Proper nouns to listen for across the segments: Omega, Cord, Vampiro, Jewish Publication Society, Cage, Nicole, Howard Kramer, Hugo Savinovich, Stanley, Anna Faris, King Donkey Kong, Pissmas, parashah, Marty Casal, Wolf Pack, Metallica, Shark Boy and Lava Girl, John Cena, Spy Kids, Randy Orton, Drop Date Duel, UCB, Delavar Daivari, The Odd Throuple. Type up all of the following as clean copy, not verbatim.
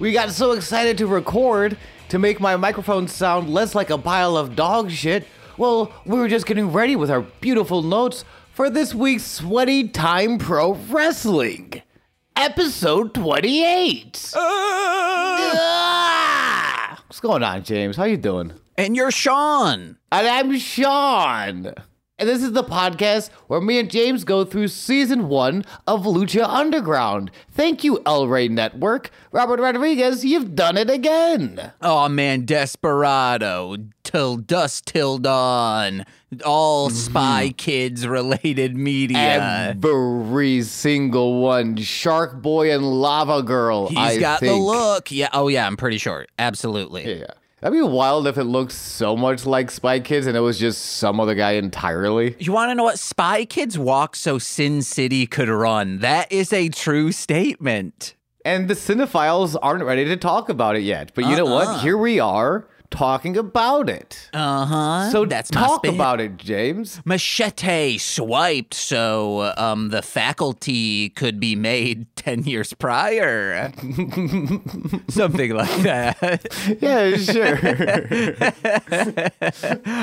We got so excited to record to make my microphone sound less like a pile of dog shit. Well, we were just getting ready with our beautiful notes for this week's Sweaty Time Pro Wrestling, episode 28. What's going on, James? How you doing? And you're Sean. And I'm Sean. And this is the podcast where me and James go through season 1 of Lucha Underground. Thank you, El Rey Network. Robert Rodriguez, you've done it again. Oh man, Desperado, Till Dusk Till Dawn, all Spy Kids related media. Every single one. Shark Boy and Lava Girl. He's got the look. Yeah. Oh yeah, I'm pretty sure. Absolutely. Yeah. That'd be wild if it looked so much like Spy Kids and it was just some other guy entirely. You want to know what? Spy Kids walk so Sin City could run. That is a true statement. And the cinephiles aren't ready to talk about it yet. But you know what? Here we are talking about it. So that's talk about it, James. Machete swiped so the faculty could be made 10 years prior. Something like that. Yeah,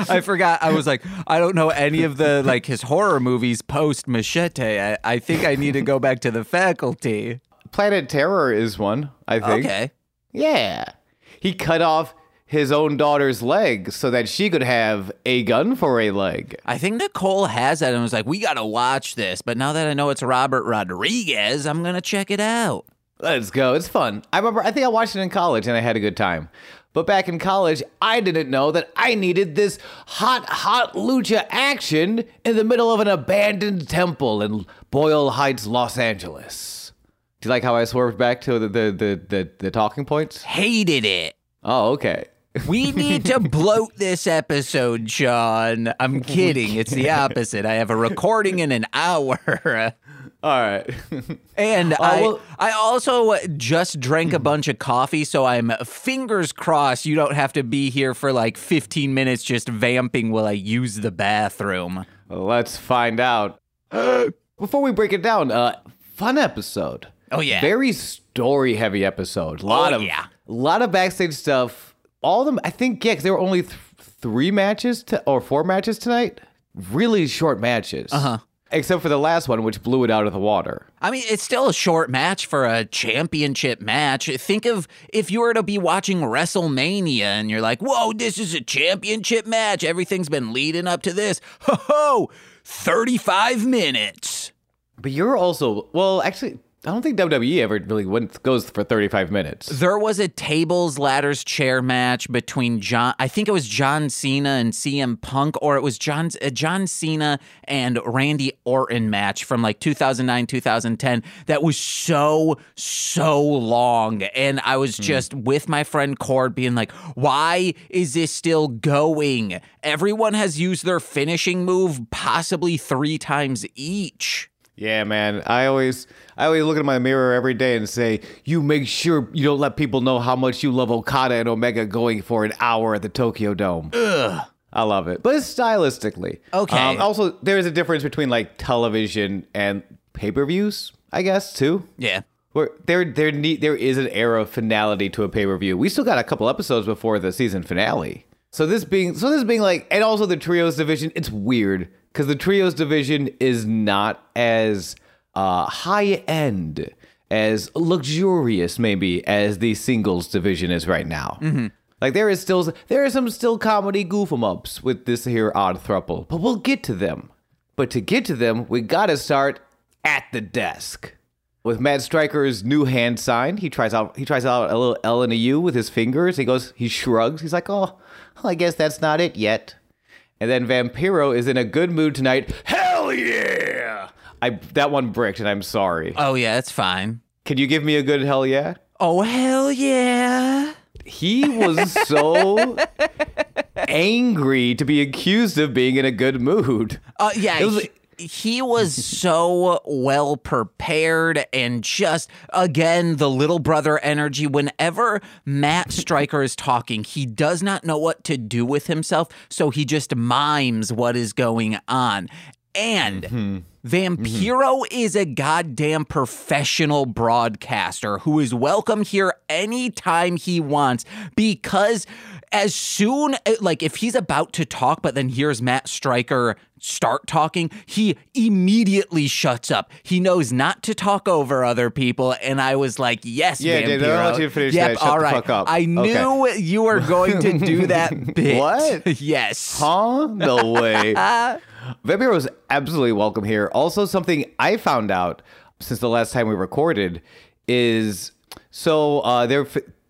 sure. I forgot. I was like, I don't know any of the, like, his horror movies post Machete. I think I need to go back to the faculty. Planet Terror is one, I think. Okay. Yeah. He cut off his own daughter's leg so that she could have a gun for a leg. I think Nicole has that and was like, we gotta watch this. But now that I know it's Robert Rodriguez, I'm gonna check it out. Let's go. It's fun. I think I watched it in college and I had a good time. But back in college, I didn't know that I needed this hot lucha action in the middle of an abandoned temple in Boyle Heights, Los Angeles. Do you like how I swerved back to the talking points? Hated it. Oh, okay. We need to bloat this episode, Sean. I'm kidding. It's the opposite. I have a recording in an hour. All right. And I also just drank a bunch of coffee, so I'm fingers crossed you don't have to be here for like 15 minutes just vamping while I use the bathroom. Let's find out. Before we break it down, fun episode. Oh, yeah. Very story-heavy episode. A lot of backstage stuff. All of them, I think, yeah, because there were only three matches or four matches tonight. Really short matches. Except for the last one, which blew it out of the water. I mean, it's still a short match for a championship match. Think of if you were to be watching WrestleMania and you're like, whoa, this is a championship match. Everything's been leading up to this. Ho-ho, 35 minutes. But you're also, well, actually, I don't think WWE ever really goes for 35 minutes. There was a tables, ladders, chair match between John Cena and CM Punk, or it was John Cena and Randy Orton match from like 2009, 2010. That was so long. And I was just with my friend Cord being like, why is this still going? Everyone has used their finishing move possibly 3 times each. Yeah, man, I always look in my mirror every day and say, you make sure you don't let people know how much you love Okada and Omega going for an hour at the Tokyo Dome. Ugh. I love it. But it's stylistically. Okay. Also, there is a difference between like television and pay-per-views, I guess, too. Yeah. Where there is an era of finality to a pay-per-view. We still got a couple episodes before the season finale. So this being like, and also the trios division, it's weird. Because the trios division is not as high-end, as luxurious, maybe, as the singles division is right now. Mm-hmm. Like, there are some comedy goof-em-ups with this here odd thruple. But we'll get to them. But to get to them, we gotta start at the desk. With Matt Stryker's new hand sign, he tries out a little L and a U with his fingers. He shrugs. He's like, oh, I guess that's not it yet. And then Vampiro is in a good mood tonight. Hell yeah! That one bricked, and I'm sorry. Oh, yeah, it's fine. Can you give me a good hell yeah? Oh, hell yeah! He was so angry to be accused of being in a good mood. Yeah, he was so well prepared and just, again, the little brother energy. Whenever Matt Stryker is talking, he does not know what to do with himself, so he just mimes what is going on. and Vampiro is a goddamn professional broadcaster who is welcome here anytime he wants, because as soon, like if he's about to talk, but then here's Matt Stryker start talking, he immediately shuts up. He knows not to talk over other people, and I was like, yes, yeah, Vampiro. Yeah, I want you to finish that. Shut all right. the fuck up. I knew you were going to do that bit. What? Yes. Huh? No way. Vampiro is absolutely welcome here. Also, something I found out since the last time we recorded is, so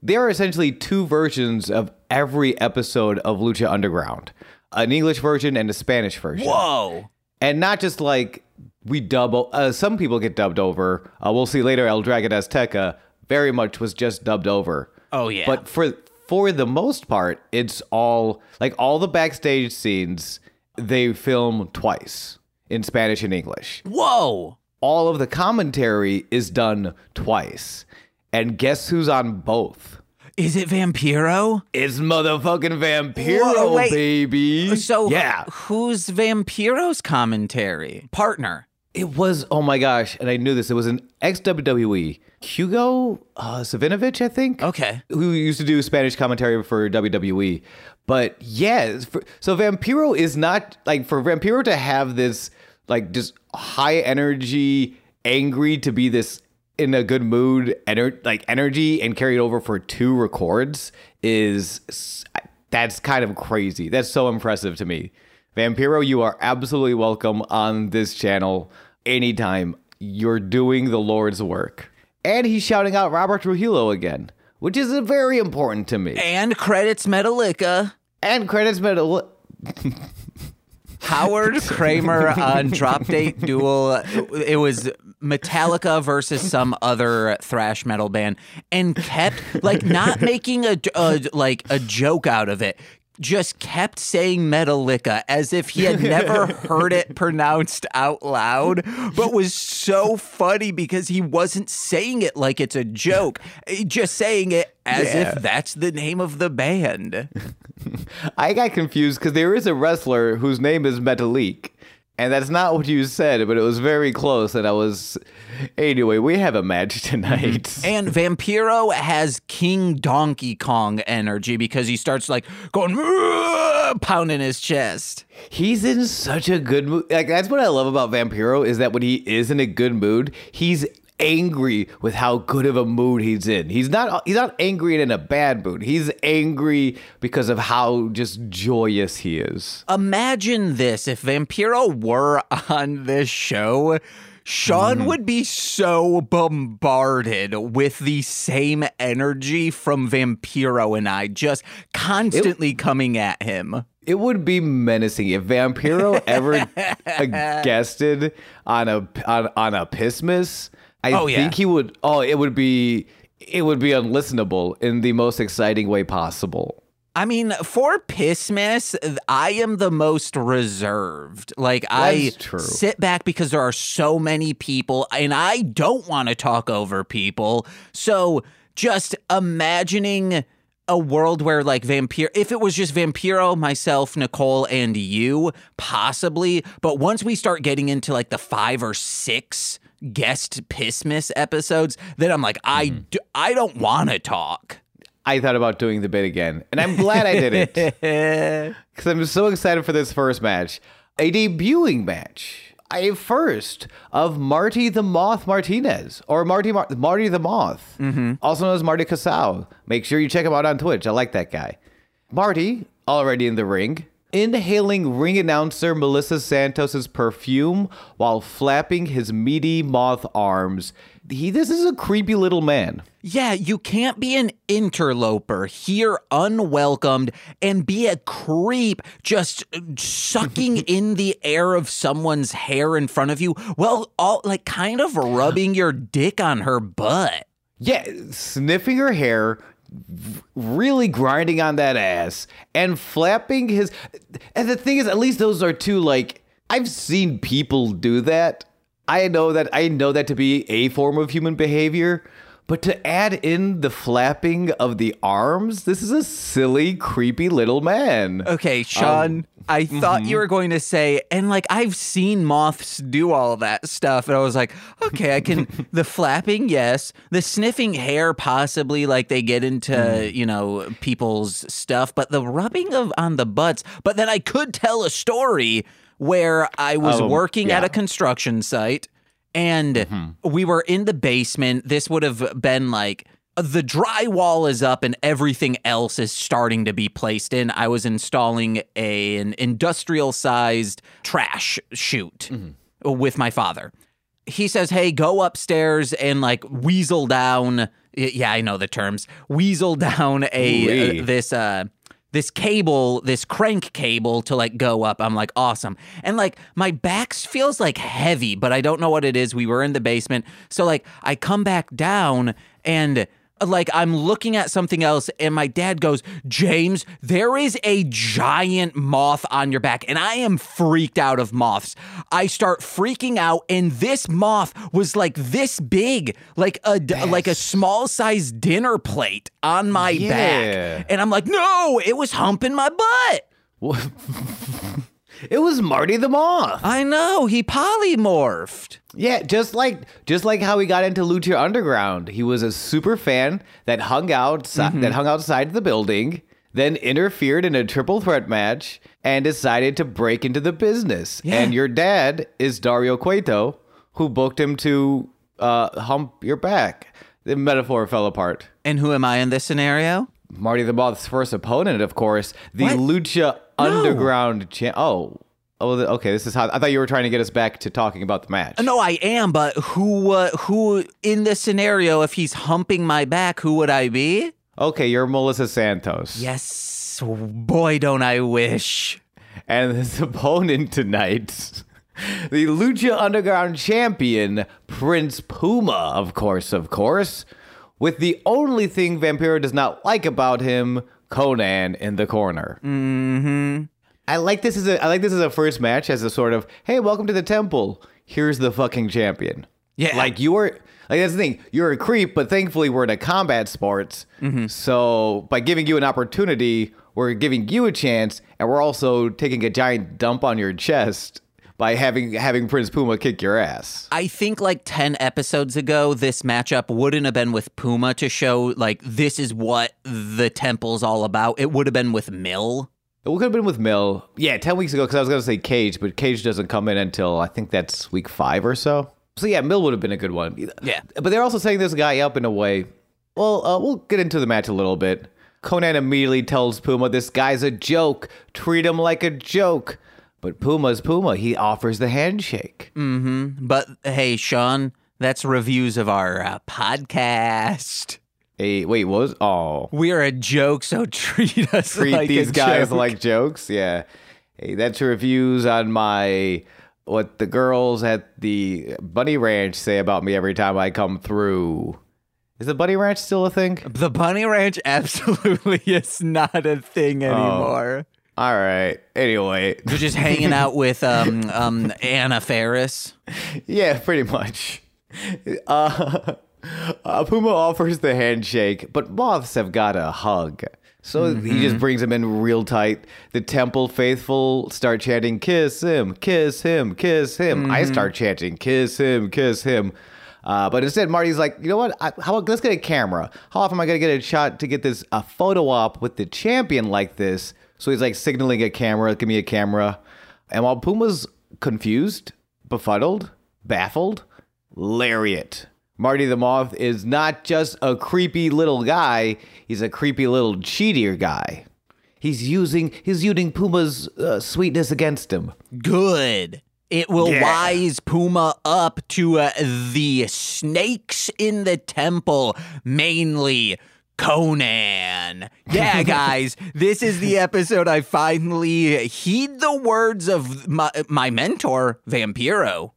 there are essentially two versions of every episode of Lucha Underground. An English version and a Spanish version. Whoa! And not just like we dub, some people get dubbed over. We'll see later, El Dragon Azteca very much was just dubbed over. Oh, yeah. But for the most part, it's all, like all the backstage scenes, they film twice in Spanish and English. Whoa! All of the commentary is done twice. And guess who's on both? Is it Vampiro? It's motherfucking Vampiro, baby. So yeah. Who's Vampiro's commentary partner? It was, oh my gosh, and I knew this. It was an ex-WWE, Hugo Savinovich, I think. Okay. Who used to do Spanish commentary for WWE. But yeah, so Vampiro is not, like, for Vampiro to have this, like, just high energy, angry, to be this in a good mood, energy, and carried over for two records that's kind of crazy. That's so impressive to me. Vampiro, you are absolutely welcome on this channel anytime. You're doing the Lord's work. And he's shouting out Robert Trujillo again, which is very important to me. And credits Metallica. Howard Kramer on Drop Date Duel. It was Metallica versus some other thrash metal band, and kept like not making a joke out of it. Just kept saying Metallica as if he had never heard it pronounced out loud, but was so funny because he wasn't saying it like it's a joke, just saying it as if that's the name of the band. I got confused because there is a wrestler whose name is Metalik, and that's not what you said, but it was very close, and I was... Anyway, we have a match tonight. And Vampiro has King Donkey Kong energy because he starts, like, going... pounding his chest. He's in such a good mood. Like, that's what I love about Vampiro, is that when he is in a good mood, he's angry with how good of a mood he's in. He's not angry and in a bad mood. He's angry because of how just joyous he is. Imagine this. If Vampiro were on this show, Sean would be so bombarded with the same energy from Vampiro and I, just constantly coming at him. It would be menacing if Vampiro ever guested on a Pissmas. I think he would. Oh, it would be unlistenable in the most exciting way possible. I mean, for Pissmas, I am the most reserved. Like, I sit back because there are so many people, and I don't want to talk over people. So just imagining a world where, like, Vampiro, if it was just Vampiro, myself, Nicole, and you, possibly. But once we start getting into, like, the 5 or 6 guest Pissmas episodes, then I'm like, I don't want to talk. I thought about doing the bit again, and I'm glad I did it because I'm so excited for this first match. A debuting match, a first of Marty the Moth Martinez, or Marty the Moth, also known as Marty Casal. Make sure you check him out on Twitch. I like that guy. Marty, already in the ring, inhaling ring announcer Melissa Santos's perfume while flapping his meaty moth arms. This is a creepy little man. Yeah, you can't be an interloper here, unwelcomed, and be a creep just sucking in the air of someone's hair in front of you. Well, kind of rubbing your dick on her butt. Yeah, sniffing her hair, really grinding on that ass, and flapping his... And the thing is, at least those are two, like, I've seen people do that. I know that to be a form of human behavior, But to add in the flapping of the arms, this is a silly, creepy little man. Okay, Sean, I thought you were going to say, and like I've seen moths do all that stuff, and I was like, okay, I can, the flapping, yes. The sniffing hair, possibly, like they get into, you know, people's stuff, but the rubbing of on the butts, but then I could tell a story where I was working at a construction site. And we were in the basement. This would have been like the drywall is up and everything else is starting to be placed in. I was installing an industrial-sized trash chute with my father. He says, hey, go upstairs and like weasel down. Yeah, I know the terms. Weasel down this cable, this crank cable to like go up. I'm like, awesome. And like my back feels like heavy, but I don't know what it is. We were in the basement. So like I come back down and like I'm looking at something else. And my dad goes, James, there is a giant moth on your back. And I am freaked out of moths. I start freaking out. And this moth was like this big, like a small size dinner plate on my back. And I'm like, no, it was humping my butt. What? It was Marty the Moth. I know, he polymorphed. Yeah, just like how he got into Lucha Underground. He was a super fan that hung outside the building, then interfered in a triple threat match, and decided to break into the business. Yeah. And your dad is Dario Cueto, who booked him to hump your back. The metaphor fell apart. And who am I in this scenario? Marty the Moth's first opponent, of course. The Lucha Underground champ. Okay. This is how I thought you were trying to get us back to talking about the match. No, I am. But who in this scenario, if he's humping my back, who would I be? Okay, you're Melissa Santos. Yes, boy, don't I wish. And his opponent tonight, the Lucha Underground champion, Prince Puma, of course, with the only thing Vampiro does not like about him, Conan in the corner. Mm-hmm. I like this as a first match as a sort of, hey, welcome to the temple. Here's the fucking champion. Yeah. Like you were, like that's the thing. You're a creep, but thankfully we're in a combat sports. Mm-hmm. So by giving you an opportunity, we're giving you a chance, and we're also taking a giant dump on your chest by having Prince Puma kick your ass. I think like 10 episodes ago, this matchup wouldn't have been with Puma to show like this is what the temple's all about. It would have been with Mil. It would have been with Mil. Yeah, 10 weeks ago, because I was going to say Cage, but Cage doesn't come in until I think that's week 5 or so. So yeah, Mil would have been a good one. Yeah. But they're also setting this guy up in a way. Well, we'll get into the match a little bit. Conan immediately tells Puma, this guy's a joke. Treat him like a joke. But Puma's Puma. He offers the handshake. Mm-hmm. But hey, Sean, that's reviews of our podcast. Hey, wait, what was? Oh. We are a joke, so treat us like a joke. Treat these guys like jokes, yeah. Hey, that's reviews on what the girls at the Bunny Ranch say about me every time I come through. Is the Bunny Ranch still a thing? The Bunny Ranch absolutely is not a thing anymore. Oh. All right. Anyway, you're just hanging out with Anna Faris. Yeah, pretty much. Puma offers the handshake, but moths have got a hug. So he just brings him in real tight. The temple faithful start chanting, kiss him, kiss him, kiss him. Mm-hmm. I start chanting, kiss him, kiss him. But instead, Marty's like, you know what? Let's get a camera. How often am I going to get a shot to get this a photo op with the champion like this? So he's like signaling a camera, give me a camera. And while Puma's confused, befuddled, baffled, lariat. Marty the Moth is not just a creepy little guy. He's a creepy little cheatier guy. He's using Puma's sweetness against him. Good. It will wise Puma up to the snakes in the temple, mainly Conan. Yeah, guys, this is the episode I finally heed the words of my mentor, Vampiro.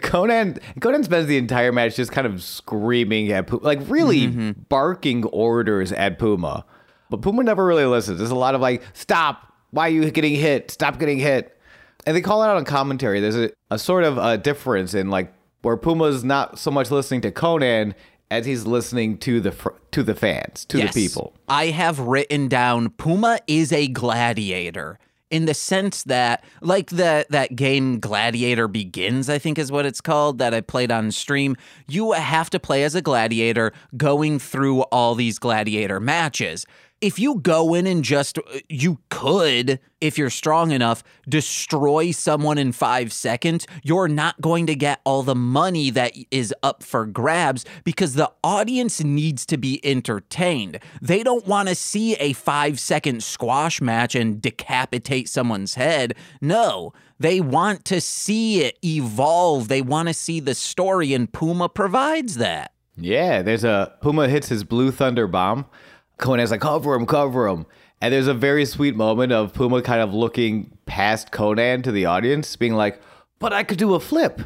Conan spends the entire match just kind of screaming at Puma, like really barking orders at Puma. But Puma never really listens. There's a lot of like, stop. Why are you getting hit? Stop getting hit. And they call it out on commentary. There's a sort of a difference in like where Puma's not so much listening to Conan as he's listening to the fans, to the people. I have written down Puma is a gladiator in the sense that, like that game Gladiator Begins, I think is what it's called, that I played on stream. You have to play as a gladiator going through all these gladiator matches. If you go in and just, you could, if you're strong enough, destroy someone in 5 seconds, you're not going to get all the money that is up for grabs because the audience needs to be entertained. They don't want to see a 5-second squash match and decapitate someone's head. No, they want to see it evolve. They want to see the story, and Puma provides that. Yeah, Puma hits his Blue Thunder Bomb. Conan's like, cover him. And there's a very sweet moment of Puma kind of looking past Conan to the audience, being like, but I could do a flip.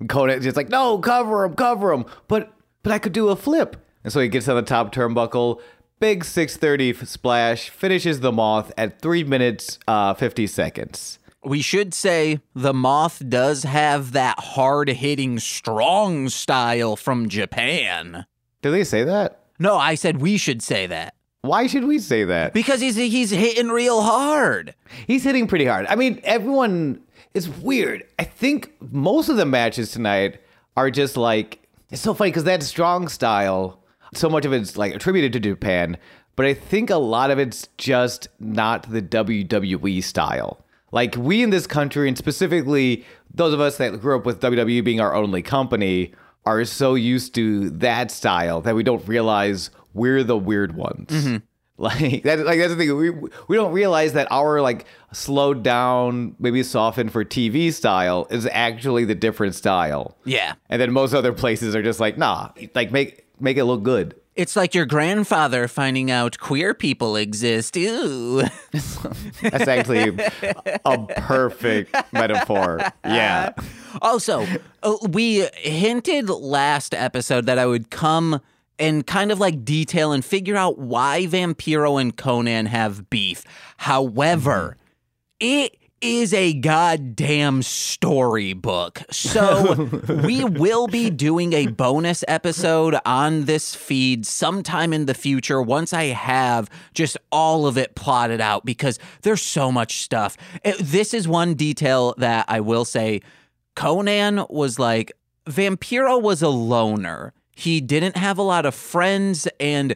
And Conan's just like, no, cover him. But I could do a flip. And so he gets on the top turnbuckle, big 630 splash, finishes the Moth at 3 minutes, 50 seconds. We should say the Moth does have that hard-hitting strong style from Japan. Do they say that? No, I said we should say that. Why should we say that? Because he's hitting real hard. He's hitting pretty hard. I mean, everyone is weird. I think most of the matches tonight are just like, it's so funny because that strong style, so much of it's like attributed to Japan, but I think a lot of it's just not the WWE style. Like we in this country, and specifically those of us that grew up with WWE being our only company, are so used to that style that we don't realize we're the weird ones. Mm-hmm. That's the thing. We don't realize that our like slowed down, maybe softened for TV style is actually the different style. Yeah. And then most other places are just like, nah, like make it look good. It's like your grandfather finding out queer people exist. Ew. That's actually a perfect metaphor. Yeah. Also, we hinted last episode that I would come and kind of like detail and figure out why Vampiro and Conan have beef. However, it is a goddamn storybook. So we will be doing a bonus episode on this feed sometime in the future once I have just all of it plotted out because there's so much stuff. This is one detail that I will say. Conan was like, Vampiro was a loner. He didn't have a lot of friends, and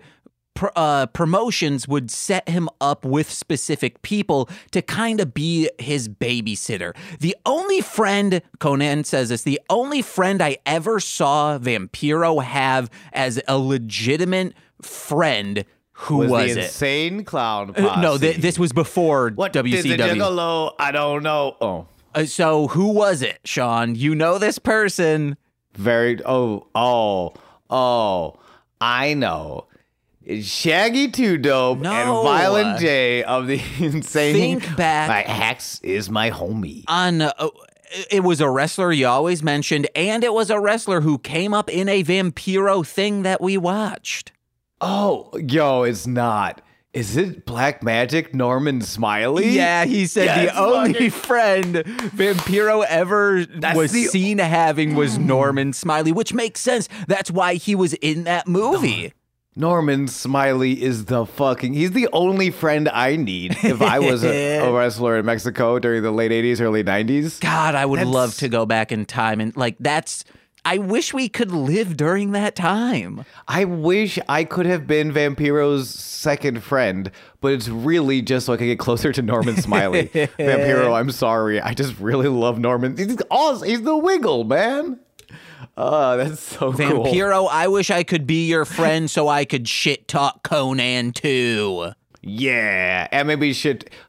promotions would set him up with specific people to kind of be his babysitter. The only friend, Conan says this, the only friend I ever saw Vampiro have as a legitimate friend, who was the Insane Clown Posse. No, this was before what WCW. I don't know. Oh. So who was it, Sean? You know this person. I know. Shaggy Two Dope and Violent J of the Insane. Think back. My axe is my homie. It was a wrestler you always mentioned, and it was a wrestler who came up in a Vampiro thing that we watched. Oh, yo, it's not. Is it Black Magic Norman Smiley? Yeah, he said the only friend Vampiro ever seen having was Norman Smiley, which makes sense. That's why he was in that movie. Norman Smiley is he's the only friend I need if I was a wrestler in Mexico during the late 80s, early 90s. God, I would love to go back in time and I wish we could live during that time. I wish I could have been Vampiro's second friend, but it's really just so I could get closer to Norman Smiley. Vampiro, I'm sorry. I just really love Norman. He's awesome. He's the Wiggle, man. That's so cool. Vampiro, I wish I could be your friend so I could shit talk Conan too. Yeah, and maybe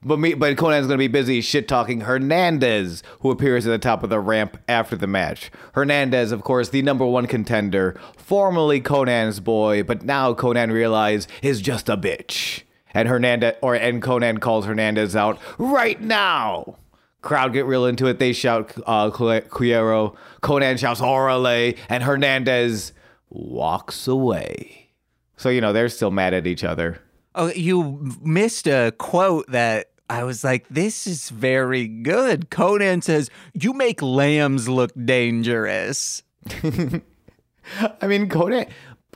but Conan's going to be busy shit-talking Hernandez, who appears at the top of the ramp after the match. Hernandez, of course, the number one contender, formerly Conan's boy, but now Conan realized is just a bitch. And Conan calls Hernandez out right now. Crowd get real into it. They shout Cuero. Conan shouts Orale, and Hernandez walks away. So, you know, they're still mad at each other. Oh, you missed a quote that I was like, this is very good. Conan says, you make lambs look dangerous. I mean, Conan,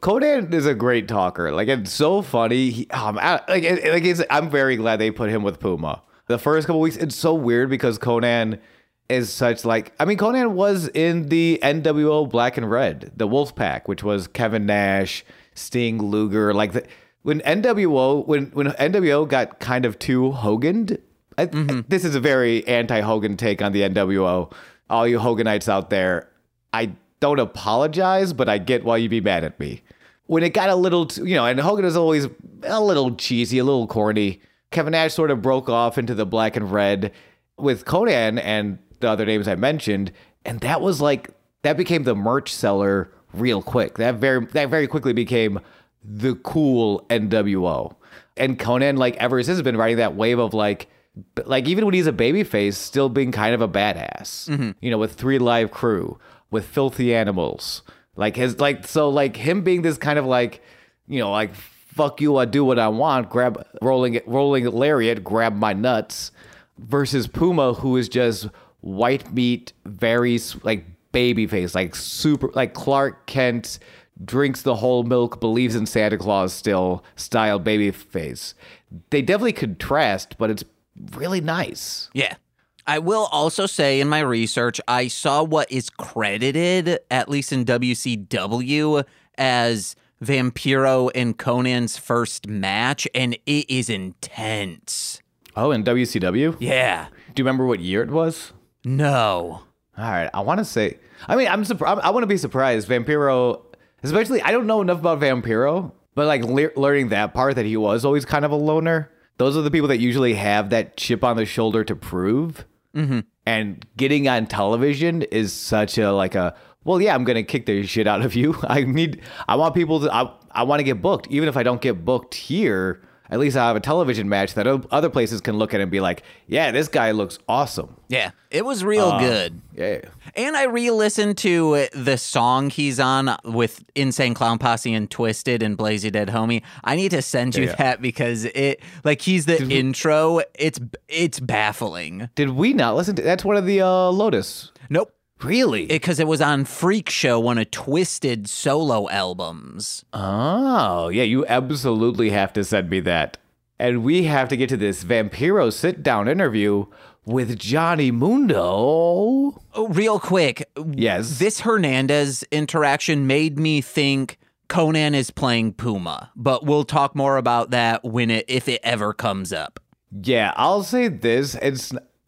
Conan is a great talker. Like, it's so funny. He, I'm very glad they put him with Puma. The first couple weeks, it's so weird because Conan is such like... I mean, Conan was in the NWO Black and Red, the Wolf Pack, which was Kevin Nash, Sting, Luger. Like, when NWO got kind of too Hogan'd, this is a very anti-Hogan take on the NWO. All you Hoganites out there, I don't apologize, but I get why you'd be mad at me. When it got a little, and Hogan is always a little cheesy, a little corny. Kevin Nash sort of broke off into the Black and Red with Conan and the other names I mentioned. And that was like, that became the merch seller real quick. That very quickly became the cool NWO. And Conan, like, ever since has been riding that wave of like even when he's a babyface, still being kind of a badass, with 3 Live Crew, with Filthy Animals, like him being this kind of like fuck you, I do what I want, grab rolling lariat, grab my nuts, versus Puma, who is just white meat, very like babyface, like super like Clark Kent, drinks the whole milk, believes in Santa Claus still style babyface. They definitely contrast, but it's really nice. Yeah. I will also say in my research, I saw what is credited, at least in WCW, as Vampiro and Conan's first match, and it is intense. Oh, in WCW? Yeah. Do you remember what year it was? No. All right. I want to say... I mean, I want to be surprised. Vampiro... Especially, I don't know enough about Vampiro, but like learning that part that he was always kind of a loner. Those are the people that usually have that chip on the shoulder to prove. And getting on television is such a I'm going to kick the shit out of you. I want to get booked. Even if I don't get booked here, at least I have a television match that other places can look at and be like, yeah, this guy looks awesome. Yeah, it was real good. Yeah. And I re-listened to the song he's on with Insane Clown Posse and Twisted and Blaze Your Dead Homie. I need to send you that because it, like, he's the intro. It's baffling. Did we not listen to? That's one of the Lotus. Nope. Really? Because it was on Freak Show, one of Twisted's solo albums. Oh, yeah, you absolutely have to send me that. And we have to get to this Vampiro sit-down interview with Johnny Mundo. Oh, real quick. Yes. This Hernandez interaction made me think Conan is playing Puma, but we'll talk more about that if it ever comes up. Yeah, I'll say this.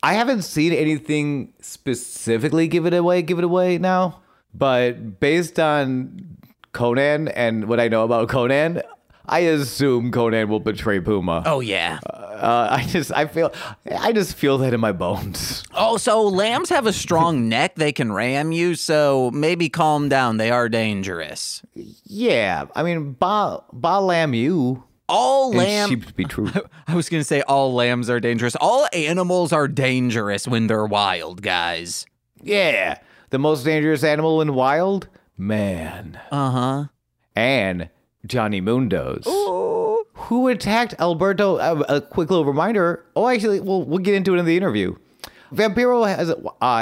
I haven't seen anything specifically give it away now, but based on Conan and what I know about Conan, I assume Conan will betray Puma. Oh, yeah. I just feel that in my bones. Also, lambs have a strong neck. They can ram you, so maybe calm down. They are dangerous. Yeah. I mean, ba lamb you. All lambs be true. I was going to say all lambs are dangerous. All animals are dangerous when they're wild, guys. Yeah. The most dangerous animal when wild? Man. Uh-huh. And Johnny Mundo's. Ooh. Who attacked Alberto? A quick little reminder. Oh, actually, we'll get into it in the interview. Vampiro has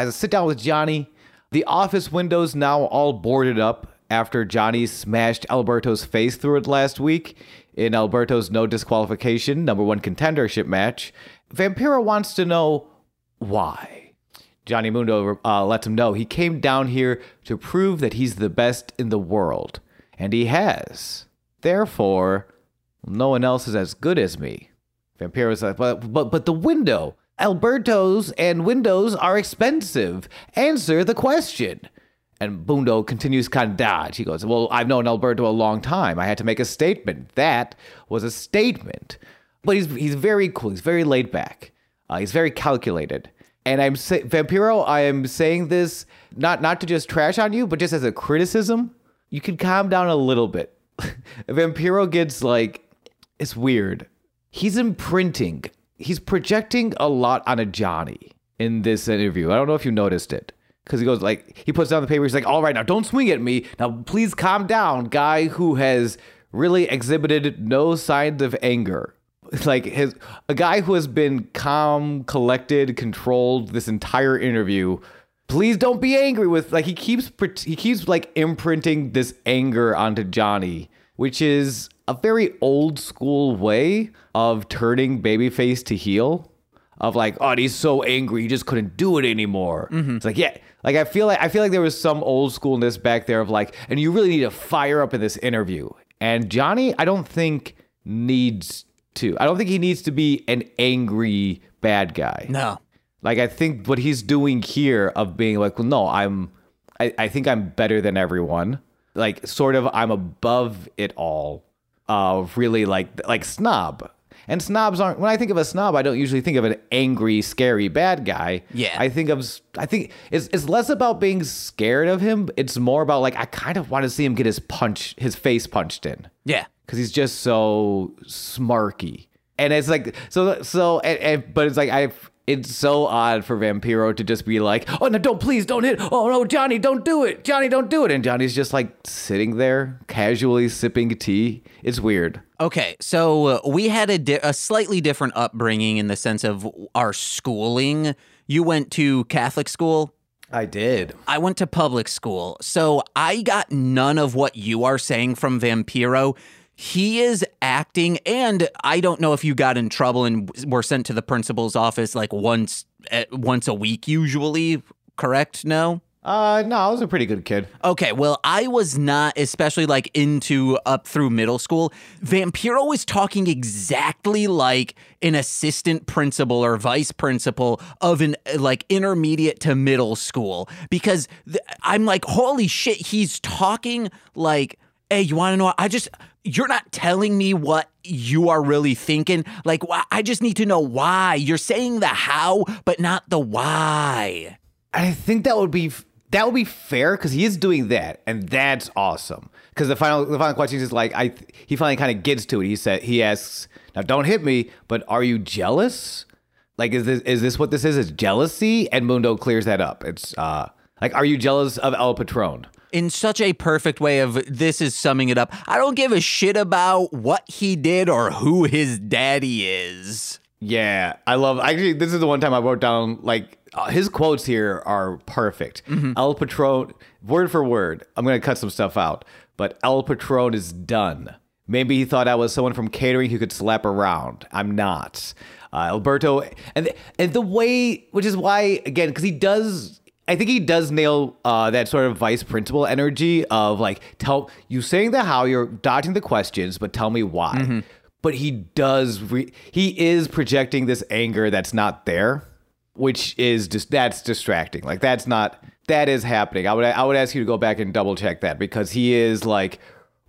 a sit down with Johnny. The office windows now all boarded up after Johnny smashed Alberto's face through it last week. In Alberto's no disqualification #1 contendership match, Vampiro wants to know why. Johnny Mundo lets him know he came down here to prove that he's the best in the world, and he has. Therefore, no one else is as good as me. Vampiro's like, but the window, Alberto's and windows are expensive. Answer the question. And Mundo continues kind of dodge. He goes, well, I've known Alberto a long time. I had to make a statement. That was a statement. But he's very cool. He's very laid back. He's very calculated. And Vampiro, I am saying this not to just trash on you, but just as a criticism. You can calm down a little bit. Vampiro gets it's weird. He's projecting a lot on a Johnny in this interview. I don't know if you noticed it. Because he goes he puts down the paper. He's like, all right, now don't swing at me. Now, please calm down, guy who has really exhibited no signs of anger. A guy who has been calm, collected, controlled this entire interview. please don't be angry with, like, he keeps like imprinting this anger onto Johnny, which is a very old school way of turning babyface to heel. Of like, oh, he's so angry, he just couldn't do it anymore. Mm-hmm. It's like, yeah, like I feel like there was some old schoolness back there of like, and you really need to fire up in this interview. And Johnny, I don't think he needs to be an angry bad guy. No, like I think what he's doing here of being like, well, no, I think I'm better than everyone. Like sort of, I'm above it all. Really like snob. And snobs aren't, when I think of a snob, I don't usually think of an angry, scary, bad guy. Yeah. I think it's less about being scared of him. It's more about like, I kind of want to see him get his face punched in. Yeah. Because he's just so smarky. And it's like, but it's like, it's so odd for Vampiro to just be like, oh no, please don't hit. Oh no, Johnny, don't do it. Johnny, don't do it. And Johnny's just like sitting there casually sipping tea. It's weird. Okay, so we had a slightly different upbringing in the sense of our schooling. You went to Catholic school? I did. I went to public school. So I got none of what you are saying from Vampiro. He is acting, and I don't know if you got in trouble and were sent to the principal's office like once a week usually, correct? No? No, I was a pretty good kid. Okay, well, I was not, especially like into up through middle school. Vampiro is talking exactly like an assistant principal or vice principal of an like intermediate to middle school, because I'm like, holy shit, he's talking like, hey, you want to know what? You're not telling me what you are really thinking. Like, I just need to know why. You're saying the how, but not the why. I think that would be fair because he is doing that, and that's awesome. Because the final question is like, he finally kind of gets to it. He asks, "Now, don't hit me, but are you jealous? Like, is this what this is? Is jealousy?" And Mundo clears that up. It's like, are you jealous of El Patron? In such a perfect way of this is summing it up. I don't give a shit about what he did or who his daddy is. Yeah, actually, this is the one time I wrote down, like, his quotes here are perfect. Mm-hmm. El Patron, word for word, I'm going to cut some stuff out, but El Patron is done. Maybe he thought I was someone from catering who could slap around. I'm not. Alberto, and the way, which is why, again, because he does... I think he does nail that sort of vice principal energy of like, you're saying the how, you're dodging the questions, but tell me why. Mm-hmm. But he does, he is projecting this anger that's not there, which is just, that's distracting. Like that is happening. I would ask you to go back and double check that because he is like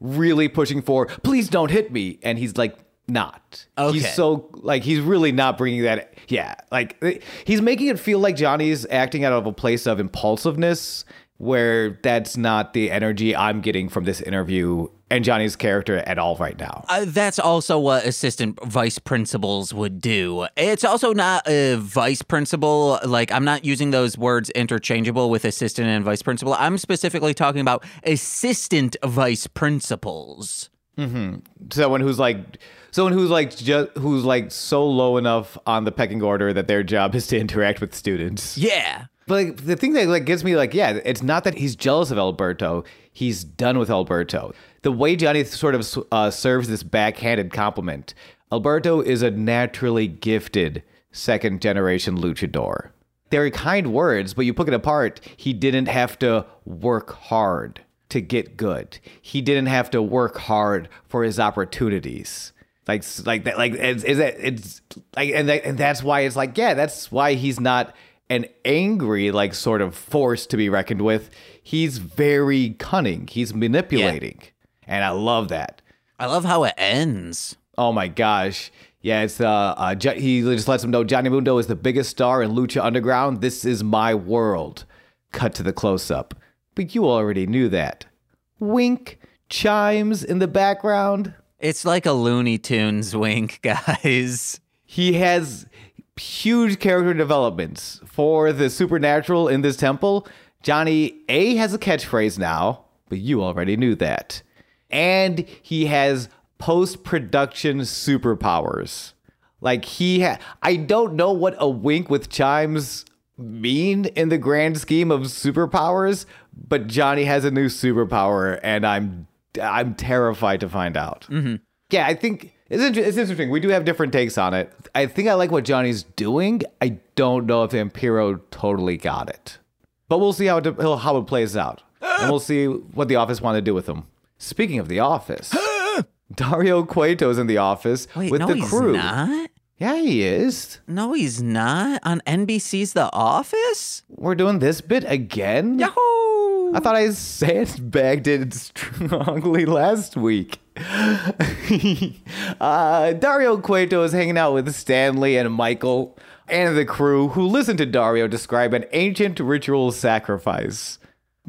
really pushing for, please don't hit me. And he's like, not. Okay. He's so like, he's really not bringing that. Yeah. Like he's making it feel like Johnny's acting out of a place of impulsiveness where that's not the energy I'm getting from this interview and Johnny's character at all right now. That's also what assistant vice principals would do. It's also not a vice principal. Like I'm not using those words interchangeable with assistant and vice principal. I'm specifically talking about assistant vice principals. Mm-hmm. Someone who's so low enough on the pecking order that their job is to interact with students. Yeah. But like, the thing that like gets me like, yeah, it's not that he's jealous of Alberto. He's done with Alberto. The way Johnny sort of serves this backhanded compliment. Alberto is a naturally gifted second generation luchador. They're kind words, but you pick it apart. He didn't have to work hard to get good. He didn't have to work hard for his opportunities. Like that, like is that it's like, and that's why it's like, yeah, that's why he's not an angry, like sort of force to be reckoned with. He's very cunning. He's manipulating. Yeah. And I love that. I love how it ends. Oh my gosh. Yeah. It's, he just lets him know Johnny Mundo is the biggest star in Lucha Underground. This is my world. Cut to the close up. But you already knew that. Wink, chimes in the background. It's like a Looney Tunes wink, guys. He has huge character developments for the supernatural in this temple. Johnny A has a catchphrase now, but you already knew that. And he has post-production superpowers. Like I don't know what a wink with chimes mean in the grand scheme of superpowers, but Johnny has a new superpower, and I'm terrified to find out. Mm-hmm. Yeah, I think it's interesting. We do have different takes on it. I think I like what Johnny's doing. I don't know if Vampiro totally got it, but we'll see how it plays out, and we'll see what The Office want to do with him. Speaking of The Office, Dario Cueto's in The Office with the crew. He's not. Yeah, he is. No, he's not. On NBC's The Office? We're doing this bit again? Yahoo! I thought I sandbagged it strongly last week. Dario Cueto is hanging out with Stanley and Michael and the crew, who listen to Dario describe an ancient ritual sacrifice.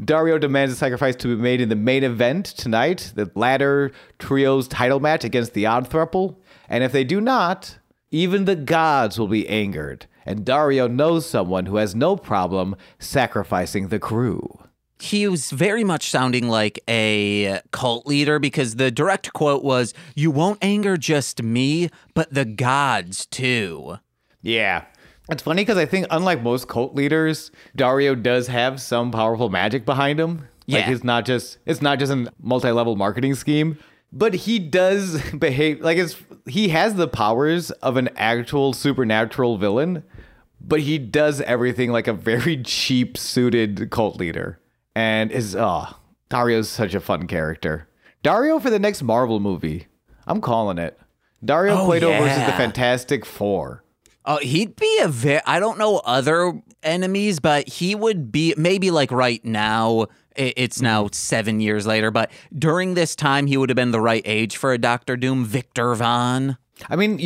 Dario demands a sacrifice to be made in the main event tonight, the ladder trio's title match against the Odd Thruple. And if they do not, even the gods will be angered, and Dario knows someone who has no problem sacrificing the crew. He was very much sounding like a cult leader, because the direct quote was, "You won't anger just me, but the gods too." Yeah. It's funny because I think, unlike most cult leaders, Dario does have some powerful magic behind him. Yeah. Like, it's not just a multi-level marketing scheme. But he does behave like he has the powers of an actual supernatural villain, but he does everything like a very cheap suited cult leader. And Dario's such a fun character. Dario for the next Marvel movie. I'm calling it. Dario Cueto versus the Fantastic Four. Oh, he'd be I don't know other enemies, but he would be maybe like right now. It's now 7 years later, but during this time, he would have been the right age for a Doctor Doom, Victor Von. I mean,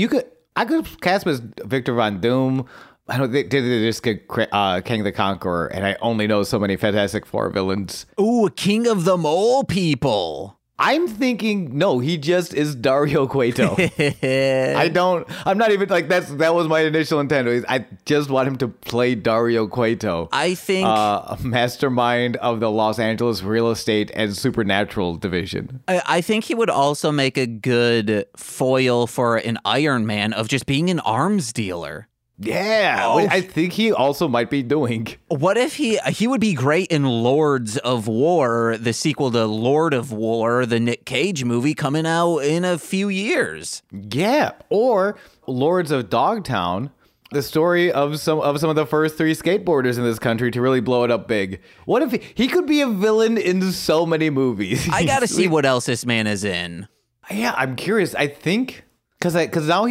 I could cast him as Victor Von Doom. I don't think they just get King the Conqueror, and I only know so many Fantastic Four villains. Ooh, King of the Mole People. I'm thinking, no, he just is Dario Cueto. I'm not even like that was my initial intent. I just want him to play Dario Cueto. I think a mastermind of the Los Angeles real estate and supernatural division. I think he would also make a good foil for an Iron Man of just being an arms dealer. Yeah, I think he also might be doing. What if he would be great in Lords of War, the sequel to Lord of War, the Nick Cage movie coming out in a few years. Yeah, or Lords of Dogtown, the story of some of the first three skateboarders in this country to really blow it up big. What if he could be a villain in so many movies? I gotta see what else this man is in. Yeah, I'm curious. I think. Because now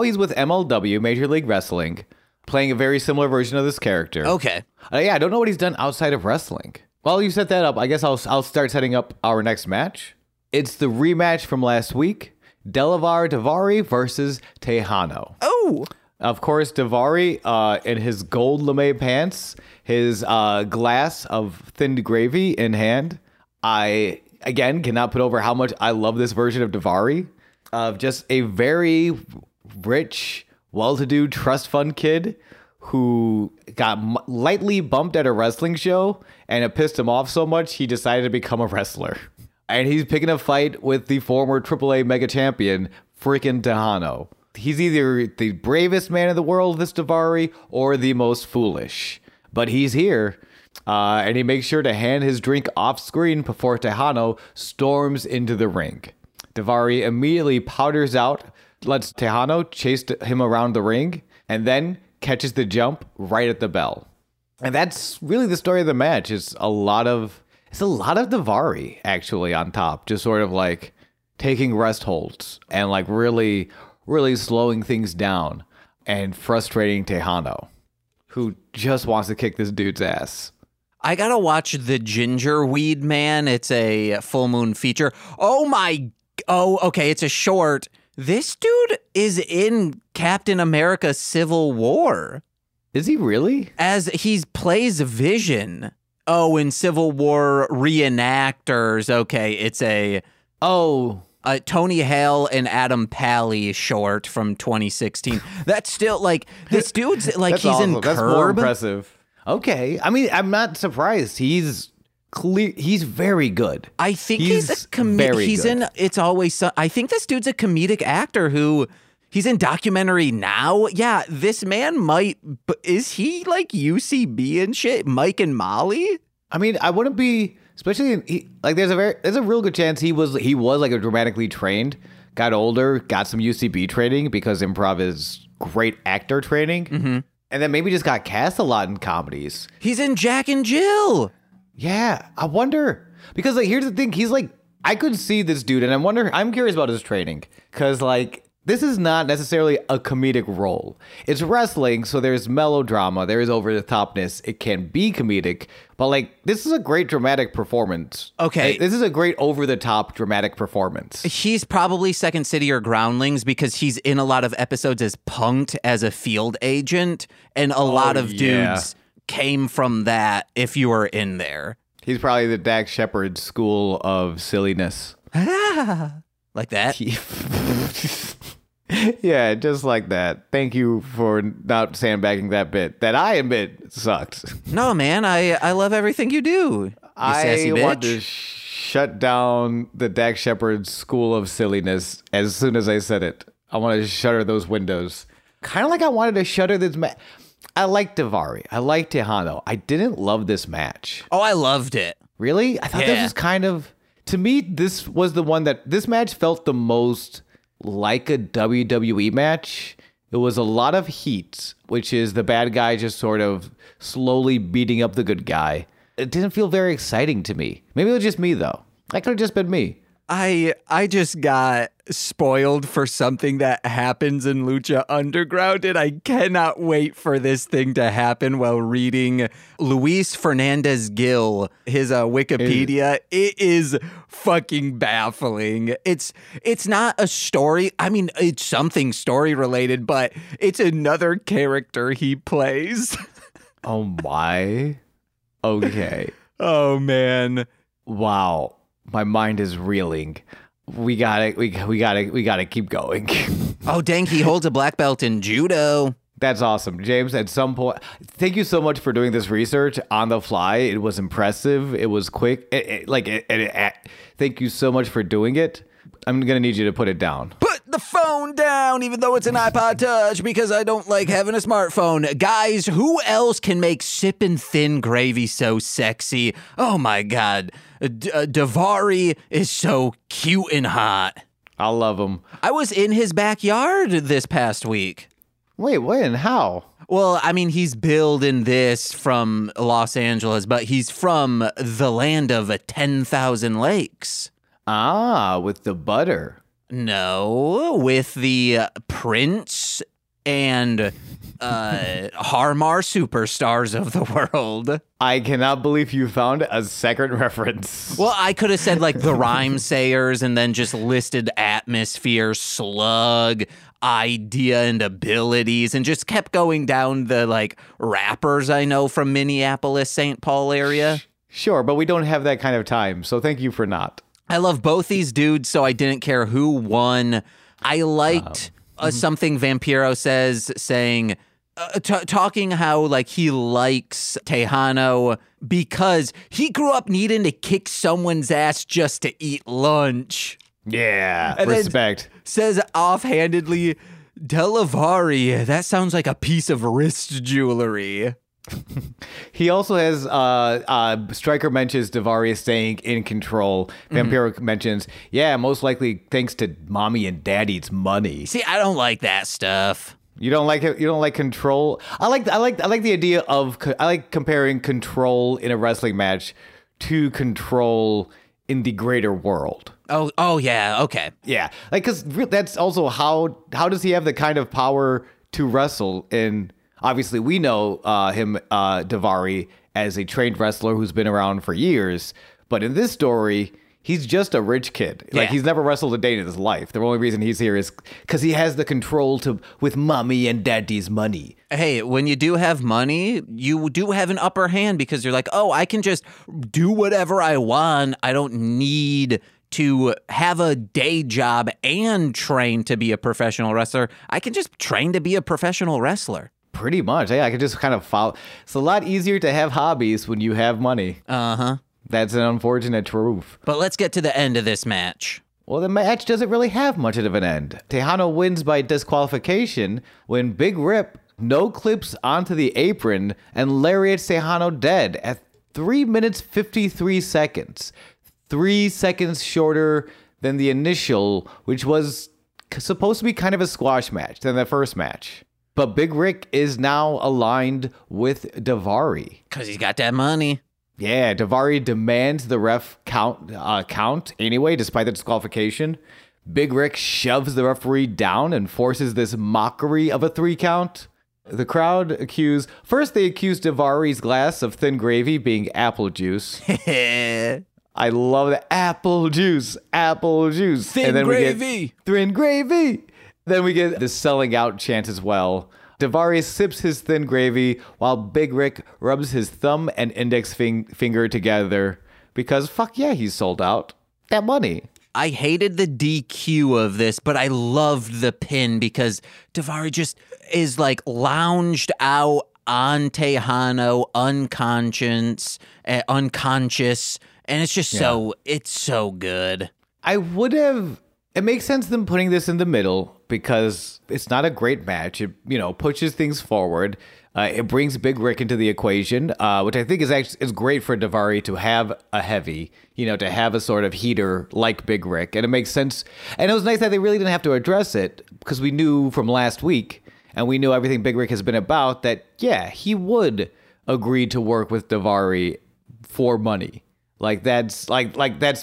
he's with MLW, Major League Wrestling, playing a very similar version of this character. Okay. Yeah, I don't know what he's done outside of wrestling. While you set that up, I guess I'll start setting up our next match. It's the rematch from last week, Delavar Daivari versus Tejano. Oh! Of course, Daivari in his gold lame pants, his glass of thinned gravy in hand. I, again, cannot put over how much I love this version of Daivari. Of just a very rich, well-to-do trust fund kid who got lightly bumped at a wrestling show, and it pissed him off so much he decided to become a wrestler. And he's picking a fight with the former AAA mega champion, freaking Tejano. He's either the bravest man in the world, this Daivari, or the most foolish. But he's here, and he makes sure to hand his drink off screen before Tejano storms into the ring. Daivari immediately powders out, lets Tejano chase him around the ring, and then catches the jump right at the bell. And that's really the story of the match. It's a lot of Daivari actually on top, just sort of like taking rest holds and like really, really slowing things down and frustrating Tejano, who just wants to kick this dude's ass. I gotta watch The Gingerweed Man. It's a full moon feature. Okay, it's a short. This dude is in Captain America Civil War. Is he really? As he plays Vision. Oh, in Civil War Reenactors. Okay, it's a Tony Hale and Adam Pally short from 2016. That's still like, this dude's like, he's awesome. In Curb. That's more impressive. Okay. I mean, I'm not surprised. He's very good. I think he's a comedic. He's good. I think this dude's a comedic actor who He's in documentary now? Yeah, this man might... Is he like UCB and shit? Mike and Molly? I mean, I wouldn't be... Especially in... There's a real good chance he was like a dramatically trained, got older, got some UCB training because improv is great actor training. Mm-hmm. And then maybe just got cast a lot in comedies. He's in Jack and Jill. Yeah, I wonder. Because like, here's the thing. He's like... I could see this dude, and I'm curious about his training, because like this is not necessarily a comedic role. It's wrestling, so there's melodrama, there is over the topness. It can be comedic, but like this is a great dramatic performance. Okay, like, this is a great over the top dramatic performance. He's probably Second City or Groundlings because he's in a lot of episodes as Punk'd as a field agent, and a lot of dudes came from that. If you were in there. He's probably the Dax Shepard school of silliness. Like that? Yeah, just like that. Thank you for not sandbagging that bit. That I admit sucked. No, man, I love everything you do, you sassy bitch. I want to shut down the Dax Shepard school of silliness as soon as I said it. I want to shutter those windows. Kind of like I wanted to shutter this match. I liked Daivari. I liked Tejano. I didn't love this match. Oh, I loved it. Really? I thought this was kind of... To me, this was the one that... This match felt the most like a WWE match. It was a lot of heat, which is the bad guy just sort of slowly beating up the good guy. It didn't feel very exciting to me. Maybe it was just me, though. That could have just been me. I just got spoiled for something that happens in Lucha Underground, and I cannot wait for this thing to happen while reading Luis Fernandez Gil, his Wikipedia. It is fucking baffling. It's not a story. I mean, it's something story related, but it's another character he plays. Oh my. Okay. Oh man. Wow. My mind is reeling. We gotta keep going. Oh, dang, he holds a black belt in judo. That's awesome. James, at some point, thank you so much for doing this research on the fly. It was impressive. It was quick. Thank you so much for doing it. I'm going to need you to put it down. Put the phone down, even though it's an iPod Touch, because I don't like having a smartphone. Guys, who else can make sippin' thin gravy so sexy? Oh, my God. Daivari is so cute and hot. I love him. I was in his backyard this past week. Wait, when? How? Well, I mean, he's billed in this from Los Angeles, but he's from the land of 10,000 lakes. Ah, with the butter. No, with the Prince and Harmar superstars of the world. I cannot believe you found a second reference. Well, I could have said like the Rhyme Sayers and then just listed atmosphere, slug, idea and abilities and just kept going down the like rappers I know from Minneapolis, St. Paul area. Sure, but we don't have that kind of time. So thank you for not. I love both these dudes, so I didn't care who won. I liked something Vampiro talking how like he likes Tejano because he grew up needing to kick someone's ass just to eat lunch. Yeah, and respect. Says offhandedly, Daivari, that sounds like a piece of wrist jewelry. He also has Stryker mentions Daivari staying in control. Vampiro mentions, most likely thanks to mommy and daddy's money. See, I don't like that stuff. You don't like it. You don't like control. I like the idea of comparing control in a wrestling match to control in the greater world. Oh yeah, okay, yeah. Like because that's also how does he have the kind of power to wrestle in. Obviously, we know him, Daivari, as a trained wrestler who's been around for years. But in this story, he's just a rich kid. Yeah. Like, he's never wrestled a day in his life. The only reason he's here is because he has the control with mommy and daddy's money. Hey, when you do have money, you do have an upper hand because you're like, oh, I can just do whatever I want. I don't need to have a day job and train to be a professional wrestler. I can just train to be a professional wrestler. Pretty much. Yeah, I could just kind of follow. It's a lot easier to have hobbies when you have money. Uh-huh. That's an unfortunate truth. But let's get to the end of this match. Well, the match doesn't really have much of an end. Tejano wins by disqualification when Big Rip no clips onto the apron and lariats Tejano dead at 3 minutes 53 seconds. 3 seconds shorter than the initial, which was supposed to be kind of a squash match than the first match. But Big Rick is now aligned with Daivari. Because he's got that money. Yeah, Daivari demands the ref count anyway, despite the disqualification. Big Rick shoves the referee down and forces this mockery of a 3 count. The crowd accuse Daivari's glass of thin gravy being apple juice. I love the apple juice. Thin gravy. Then we get the selling out chant as well. Daivari sips his thin gravy while Big Rick rubs his thumb and index finger together because fuck yeah, he's sold out. That money. I hated the DQ of this, but I loved the pin because Daivari just is like lounged out on Tejano, unconscious. And it's just it's so good. It makes sense them putting this in the middle because it's not a great match. It, pushes things forward. It brings Big Rick into the equation, which I think is great for Daivari to have a heavy, to have a sort of heater like Big Rick. And it makes sense. And it was nice that they really didn't have to address it because we knew from last week and we knew everything Big Rick has been about that, yeah, he would agree to work with Daivari for money. Like that's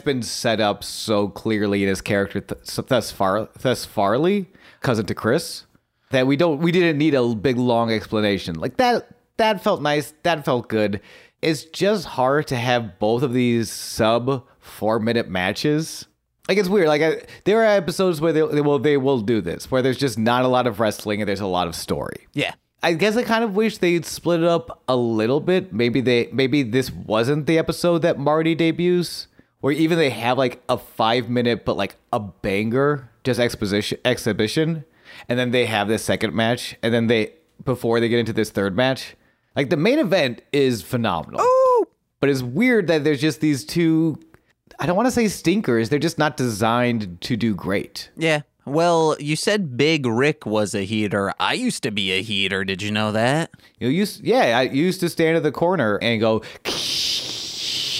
been set up so clearly in his character thus farly, cousin to Chris, that we didn't need a big long explanation. Like that felt nice, that felt good. It's just hard to have both of these sub 4 minute matches. Like it's weird. Like there are episodes where they will do this, where there's just not a lot of wrestling and there's a lot of story. Yeah. I guess I kind of wish they'd split it up a little bit. Maybe this wasn't the episode that Marty debuts, or even they have like a 5 minute, but like a banger, just exhibition. And then they have this second match. And then before they get into this third match, like the main event is phenomenal. Ooh! But it's weird that there's just these two, I don't want to say stinkers. They're just not designed to do great. Yeah. Well, you said Big Rick was a heater. I used to be a heater. Did you know that? I used to stand at the corner and go,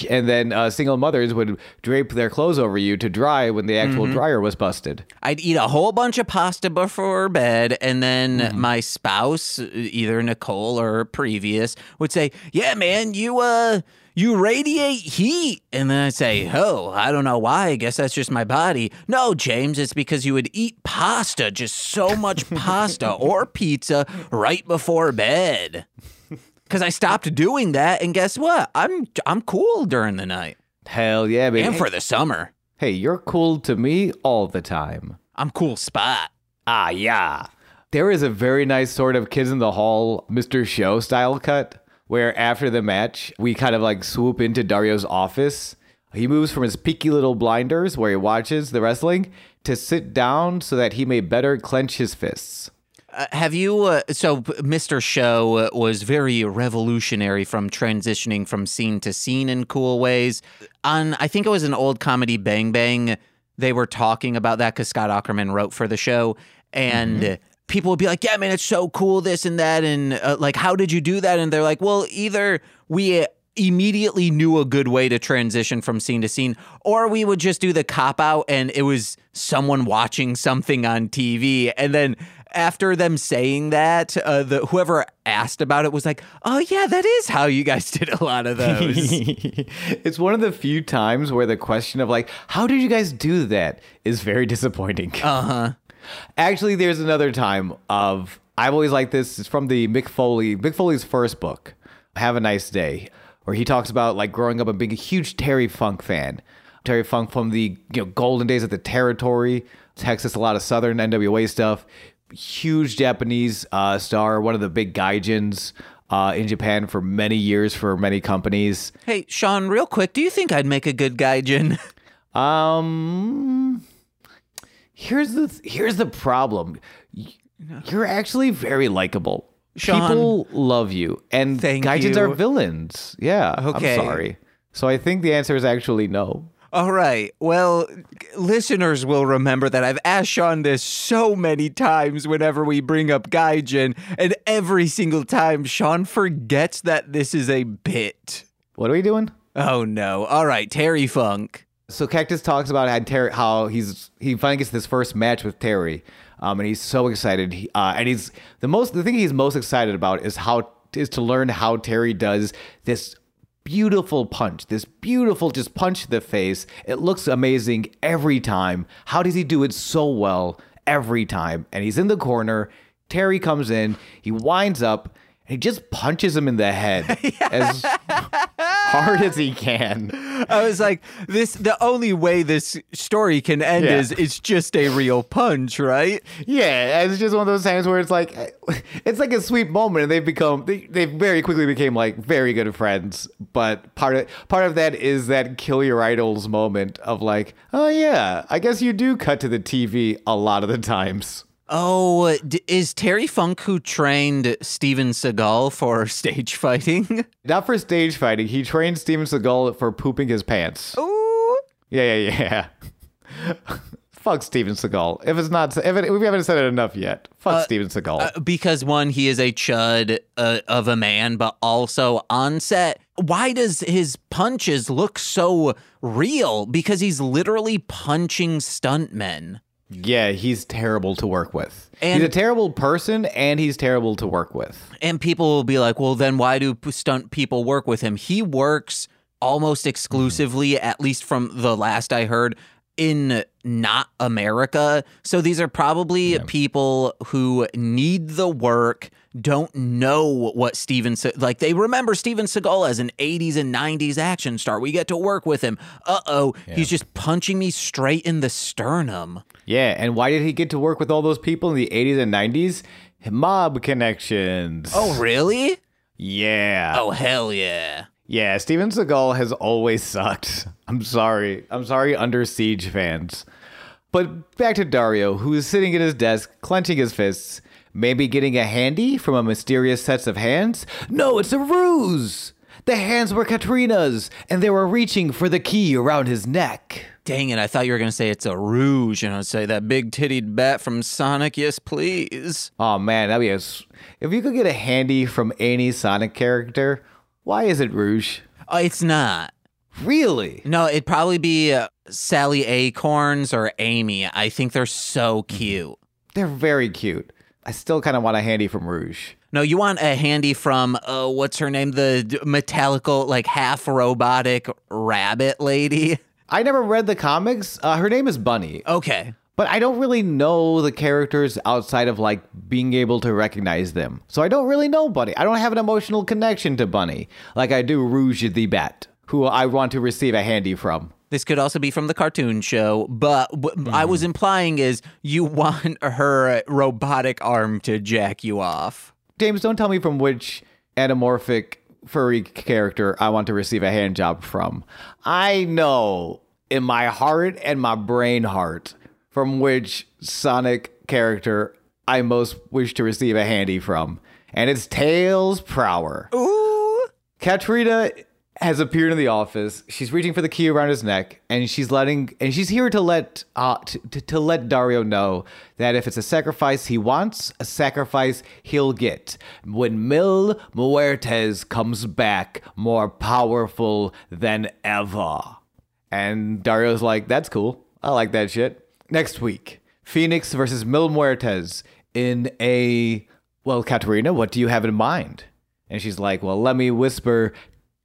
and then single mothers would drape their clothes over you to dry when the actual dryer was busted. I'd eat a whole bunch of pasta before bed, and then my spouse, either Nicole or previous, would say, yeah, man, you radiate heat. And then I say, oh, I don't know why. I guess that's just my body. No, James, it's because you would eat pasta, just so much pasta or pizza right before bed. Because I stopped doing that. And guess what? I'm cool during the night. Hell yeah, baby. And for the summer. Hey, you're cool to me all the time. I'm cool spot. Ah, yeah. There is a very nice sort of Kids in the Hall, Mr. Show style cut, where after the match, we kind of like swoop into Dario's office. He moves from his peaky little blinders where he watches the wrestling to sit down so that he may better clench his fists. Mr. Show was very revolutionary from transitioning from scene to scene in cool ways. I think it was an old comedy, Bang Bang, they were talking about that because Scott Aukerman wrote for the show. And... people would be like, yeah, man, it's so cool, this and that. And like, how did you do that? And they're like, well, either we immediately knew a good way to transition from scene to scene, or we would just do the cop out and it was someone watching something on TV. And then after them saying that, whoever asked about it was like, oh, yeah, that is how you guys did a lot of those. It's one of the few times where the question of like, how did you guys do that is very disappointing. Uh-huh. Actually, there's another time of, I've always liked this, it's from the Mick Foley's first book, Have a Nice Day, where he talks about like growing up and being a huge Terry Funk fan. Terry Funk from the golden days of the territory, Texas, a lot of Southern NWA stuff, huge Japanese star, one of the big gaijins in Japan for many years for many companies. Hey, Sean, real quick, do you think I'd make a good gaijin? Here's the problem. You're actually very likable. Sean, people love you, and gaijins are villains. Yeah, okay. I'm sorry. So I think the answer is actually no. All right. Well, listeners will remember that I've asked Sean this so many times whenever we bring up Gaijin, and every single time Sean forgets that this is a bit. What are we doing? Oh, no. All right, Terry Funk. So Cactus talks about how he finally gets this first match with Terry, and he's so excited. The thing he's most excited about is to learn how Terry does this beautiful punch, just punch to the face. It looks amazing every time. How does he do it so well every time? And he's in the corner. Terry comes in. He winds up. He just punches him in the head as hard as he can. I was like, the only way this story can end is it's just a real punch, right? Yeah, it's just one of those times where it's like a sweet moment, and they very quickly became like very good friends. But part of that is that kill your idols moment of like, oh yeah, I guess you do cut to the TV a lot of the times. Oh, is Terry Funk who trained Steven Seagal for stage fighting? Not for stage fighting. He trained Steven Seagal for pooping his pants. Ooh. Yeah. Fuck Steven Seagal. We haven't said it enough yet. Fuck Steven Seagal. Because one, he is a chud of a man, but also on set. Why does his punches look so real? Because he's literally punching stuntmen. Yeah, he's terrible to work with. And he's a terrible person, and he's terrible to work with. And people will be like, well, then why do stunt people work with him? He works almost exclusively, at least from the last I heard, in not America. So these are probably people who need the work, don't know what they remember Steven Seagal as an 80s and 90s action star. We get to work with him. He's just punching me straight in the sternum. Yeah, and why did he get to work with all those people in the 80s and 90s? Mob connections. Oh, really? Yeah. Oh, hell yeah. Yeah, Steven Seagal has always sucked. I'm sorry, Under Siege fans. But back to Dario, who is sitting at his desk, clenching his fists, maybe getting a handy from a mysterious set of hands? No, it's a ruse! The hands were Katrina's, and they were reaching for the key around his neck. Dang it, I thought you were going to say it's a rouge, and I'd say that big-tittied bat from Sonic, yes, please. Oh, man, that'd be if you could get a handy from any Sonic character, why is it rouge? It's not. Really? No, it'd probably be Sally Acorns or Amy. I think they're so cute. They're very cute. I still kind of want a handy from Rouge. No, you want a handy from, what's her name? The Metallica, like half robotic rabbit lady. I never read the comics. Her name is Bunny. Okay. But I don't really know the characters outside of like being able to recognize them. So I don't really know Bunny. I don't have an emotional connection to Bunny like I do Rouge the Bat, who I want to receive a handy from. This could also be from the cartoon show, but what I was implying is you want her robotic arm to jack you off. James, don't tell me from which anamorphic furry character I want to receive a hand job from. I know in my heart and my brain heart from which Sonic character I most wish to receive a handy from, and it's Tails Prower. Ooh! Katrina has appeared in the office. She's reaching for the key around his neck, and she's here to let Dario know that if it's a sacrifice he wants, a sacrifice he'll get. When Mil Muertes comes back, more powerful than ever. And Dario's like, that's cool. I like that shit. Next week, Phoenix versus Mil Muertes in Katarina, what do you have in mind? And she's like, well, let me whisper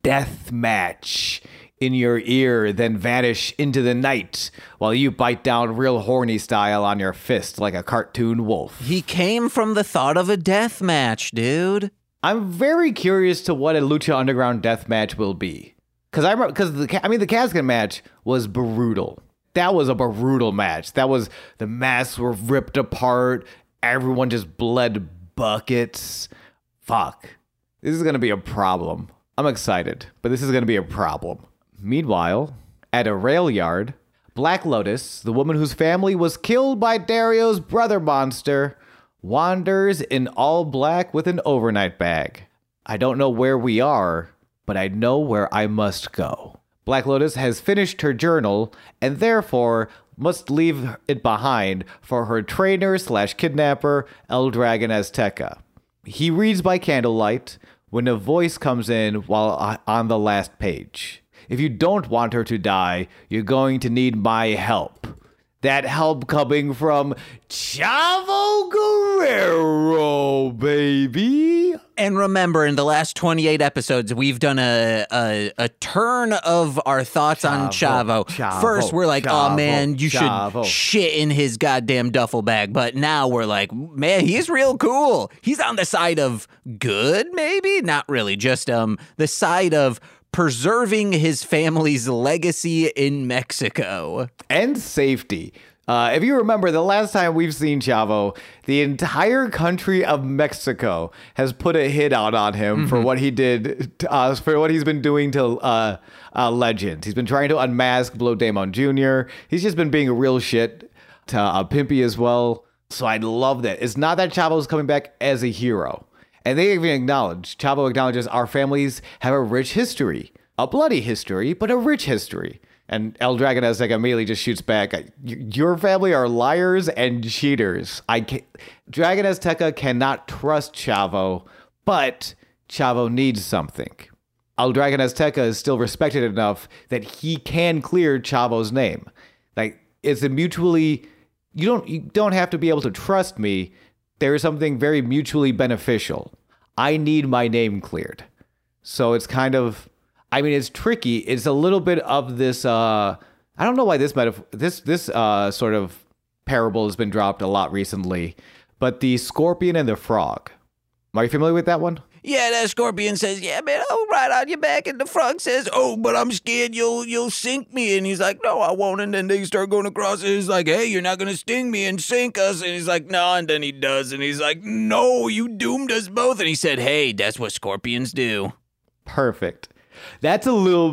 death match in your ear, then vanish into the night while you bite down real horny style on your fist like a cartoon wolf. He came from the thought of a death match, dude. I'm very curious to what a Lucha Underground death match will be. Because the casket match was brutal. That was a brutal match. That was, the masks were ripped apart. Everyone just bled buckets. Fuck. This is going to be a problem. I'm excited, but this is going to be a problem. Meanwhile, at a rail yard, Black Lotus, the woman whose family was killed by Dario's brother monster, wanders in all black with an overnight bag. I don't know where we are, but I know where I must go. Black Lotus has finished her journal and therefore must leave it behind for her trainer/kidnapper, El Dragon Azteca. He reads by candlelight when a voice comes in while on the last page. If you don't want her to die, you're going to need my help. That help coming from Chavo Guerrero, baby. And remember, in the last 28 episodes, we've done a turn of our thoughts on Chavo. First, we're like, oh, man, you should shit in his goddamn duffel bag. But now we're like, man, he's real cool. He's on the side of good, maybe? Not really, just the side of preserving his family's legacy in Mexico. And safety. If you remember, the last time we've seen Chavo, the entire country of Mexico has put a hit out on him for what he did, for what he's been doing to legends. He's been trying to unmask Blow Damon Jr. He's just been being a real shit to Pimpy as well. So I love that. It's not that Chavo's coming back as a hero. And they even acknowledge, Chavo acknowledges, our families have a rich history. A bloody history, but a rich history. And El Dragon Azteca immediately just shoots back, your family are liars and cheaters. Dragon Azteca cannot trust Chavo, but Chavo needs something. El Dragon Azteca is still respected enough that he can clear Chavo's name. Like, it's a mutually, you don't have to be able to trust me. There is something very mutually beneficial. I need my name cleared. So it's kind of, I mean, it's tricky. It's a little bit of this, I don't know why this sort of parable has been dropped a lot recently, but the scorpion and the frog. Are you familiar with that one? Yeah, that scorpion says, yeah, man, I'll ride on your back. And the frog says, oh, but I'm scared you'll sink me. And he's like, no, I won't. And then they start going across. And he's like, hey, you're not going to sting me and sink us. And he's like, no. And then he does. And he's like, no, you doomed us both. And he said, hey, that's what scorpions do. Perfect. That's a little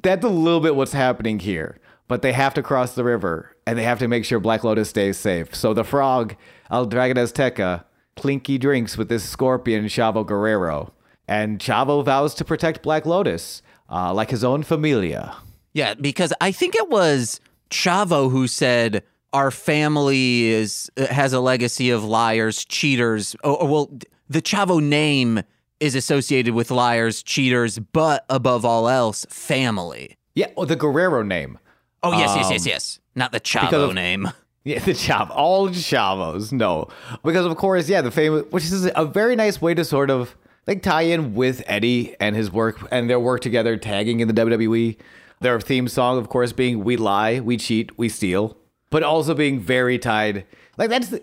bit what's happening here. But they have to cross the river. And they have to make sure Black Lotus stays safe. So the frog, El Dragon Azteca, Plinky drinks with this scorpion, Chavo Guerrero. And Chavo vows to protect Black Lotus, like his own familia. Yeah, because I think it was Chavo who said, our family has a legacy of liars, cheaters. Oh, well, the Chavo name is associated with liars, cheaters, but above all else, family. Yeah, or the Guerrero name. Oh, yes. Not the Chavo name. Yeah, the Chavo. All Chavos. No. Because, of course, yeah, the famous, which is a very nice way to sort of like tie in with Eddie and his work and their work together, tagging in the WWE. Their theme song, of course, being We Lie, We Cheat, We Steal, but also being very tied. Like, that's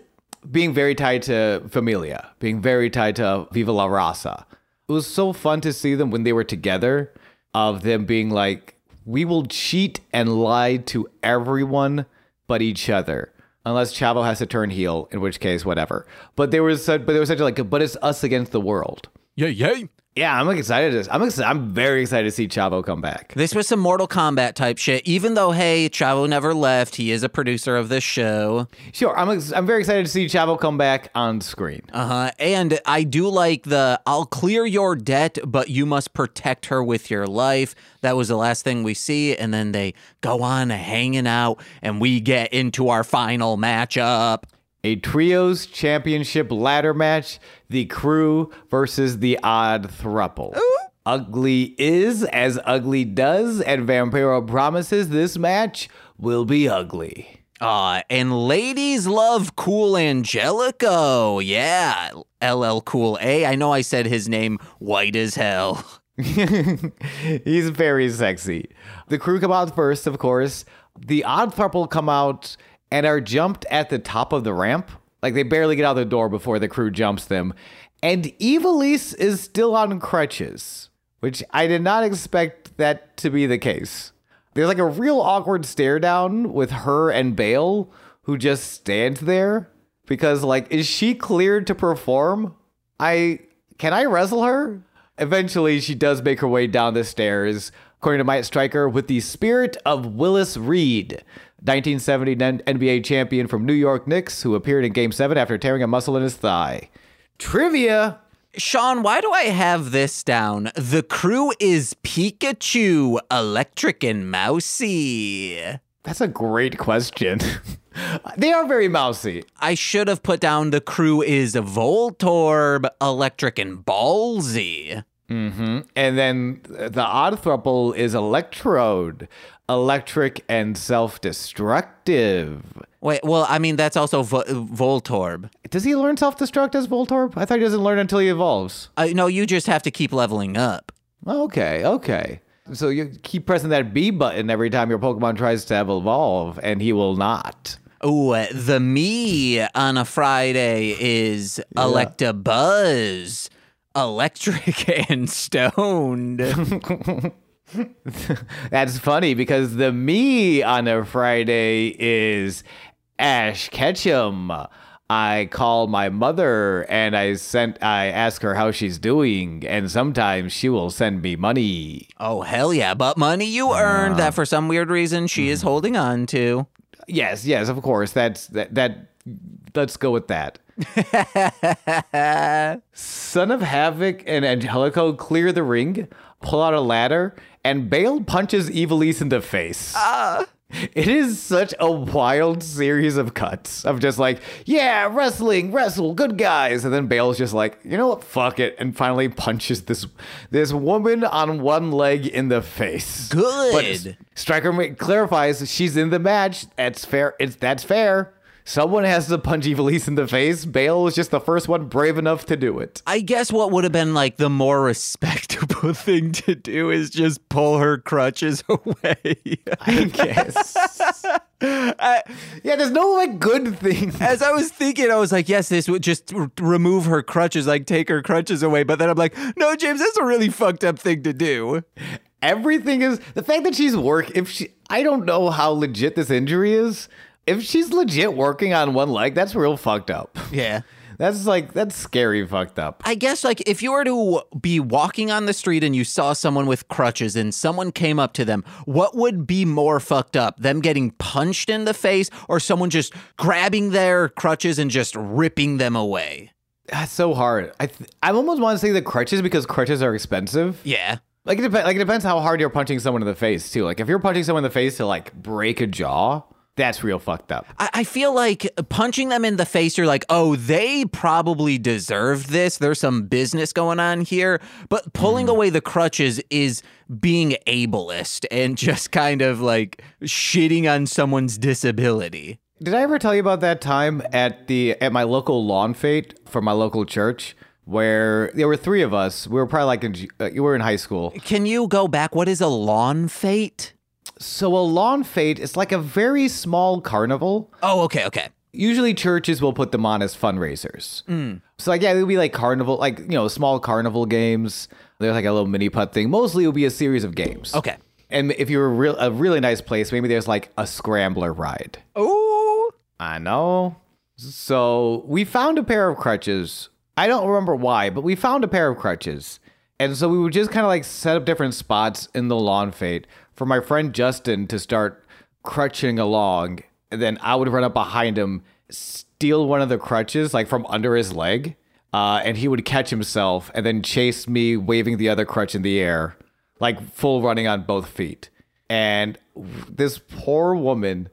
being very tied to Familia, being very tied to Viva La Raza. It was so fun to see them when they were together, of them being like, we will cheat and lie to everyone but each other. Unless Chavo has to turn heel, in which case, whatever. But it's us against the world. Yay! Yeah, I'm excited. I'm very excited to see Chavo come back. This was some Mortal Kombat type shit. Even though, hey, Chavo never left, he is a producer of this show. Sure, I'm very excited to see Chavo come back on screen. And I do like the "I'll clear your debt, but you must protect her with your life." That was the last thing we see, and then they go on hanging out, and we get into our final matchup. A trios championship ladder match, the crew versus the odd thruple. Ooh. Ugly is as ugly does, and Vampiro promises this match will be ugly. And ladies love Cool Angelico. Yeah, LL Cool A. I know I said his name white as hell. He's very sexy. The crew come out first, of course. The odd thruple come out and are jumped at the top of the ramp. Like, they barely get out the door before the crew jumps them. And Evilise is still on crutches, which I did not expect that to be the case. There's like a real awkward stare down with her and Bale, who just stand there. Because, like, is she cleared to perform? Can I wrestle her? Eventually, she does make her way down the stairs, according to Matt Stryker, with the spirit of Willis Reed, 1970 NBA champion from New York Knicks, who appeared in Game 7 after tearing a muscle in his thigh. Trivia! Sean, why do I have this down? The crew is Pikachu, electric and mousy. That's a great question. They are very mousy. I should have put down the crew is Voltorb, electric and ballsy. Mm-hmm. And then the odd throuple is Electrode, electric and self-destructive. Wait, well, I mean, that's also Voltorb. Does he learn self-destruct as Voltorb? I thought he doesn't learn until he evolves. No, you just have to keep leveling up. Okay, okay. So you keep pressing that B button every time your Pokemon tries to evolve, and he will not. Oh, the me on a Friday is Electabuzz, electric and stoned. That's funny because the me on a Friday is Ash Ketchum. I call my mother and I ask her how she's doing, and sometimes she will send me money. Oh, hell yeah. But money you earned that for some weird reason she is holding on to. Yes, yes, of course. That's that. Let's go with that. Son of Havoc and Angelico clear the ring, pull out a ladder, and Bale punches Evilise in the face. It is such a wild series of cuts of just like, yeah, wrestle, good guys. And then Bale's just like, you know what, fuck it. And finally punches this woman on one leg in the face. Good. But Stryker clarifies she's in the match. That's fair. That's fair. Someone has to punch Evilise in the face. Bale was just the first one brave enough to do it. I guess what would have been like the more respectable thing to do is just pull her crutches away. I guess. Yeah, there's no like good thing. As I was thinking, I was like, yes, this would just remove her crutches, like take her crutches away. But then I'm like, no, James, that's a really fucked up thing to do. Everything is the fact that she's I don't know how legit this injury is. If she's legit working on one leg, that's real fucked up. Yeah. That's scary fucked up. I guess, like, if you were to be walking on the street and you saw someone with crutches and someone came up to them, what would be more fucked up? Them getting punched in the face or someone just grabbing their crutches and just ripping them away? That's so hard. I almost want to say the crutches because crutches are expensive. Yeah. Like, it depends how hard you're punching someone in the face, too. Like, if you're punching someone in the face to, like, break a jaw... That's real fucked up. I feel like punching them in the face, you're like, oh, they probably deserved this. There's some business going on here. But pulling away the crutches is being ableist and just kind of like shitting on someone's disability. Did I ever tell you about that time at my local lawn fete for my local church? Where there were three of us. We were probably like you were in high school. Can you go back? What is a lawn fete? So a lawn fete is like a very small carnival. Oh, okay, okay. Usually churches will put them on as fundraisers. So like, yeah, it would be like carnival, like, you know, small carnival games. There's like a little mini putt thing. Mostly it would be a series of games. Okay. And if you're a really nice place, maybe there's like a scrambler ride. Oh, I know. So we found a pair of crutches. I don't remember why, but we found a pair of crutches. And so we would just kind of like set up different spots in the lawn fete for my friend Justin to start crutching along, and then I would run up behind him, steal one of the crutches, like from under his leg, and he would catch himself and then chase me, waving the other crutch in the air, like full running on both feet. And this poor woman,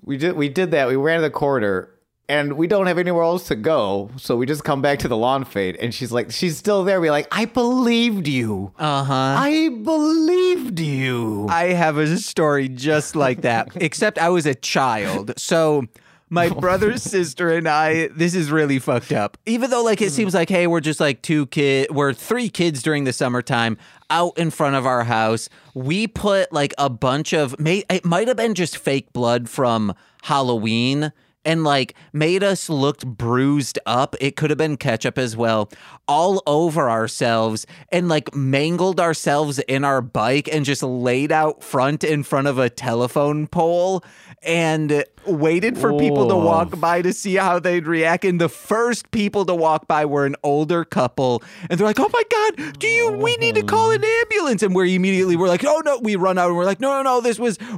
we did that. We ran to the corner, and we don't have anywhere else to go, so we just come back to the lawn fete, and she's still there. We're like, I believed you. Uh-huh. I believed you. I have a story just like that, except I was a child. So my brother's sister and I, this is really fucked up. Even though, like, it seems like, hey, we're just like we're three kids during the summertime out in front of our house. We put like a bunch of, it might have been just fake blood from Halloween, and like made us look bruised up. It could have been ketchup as well, all over ourselves, and like mangled ourselves in our bike and just laid out front in front of a telephone pole. and waited for people to walk by to see how they'd react. And the first people to walk by were an older couple. And they're like, oh my God, we need to call an ambulance. And we immediately were like, oh no, we run out and we're like, no,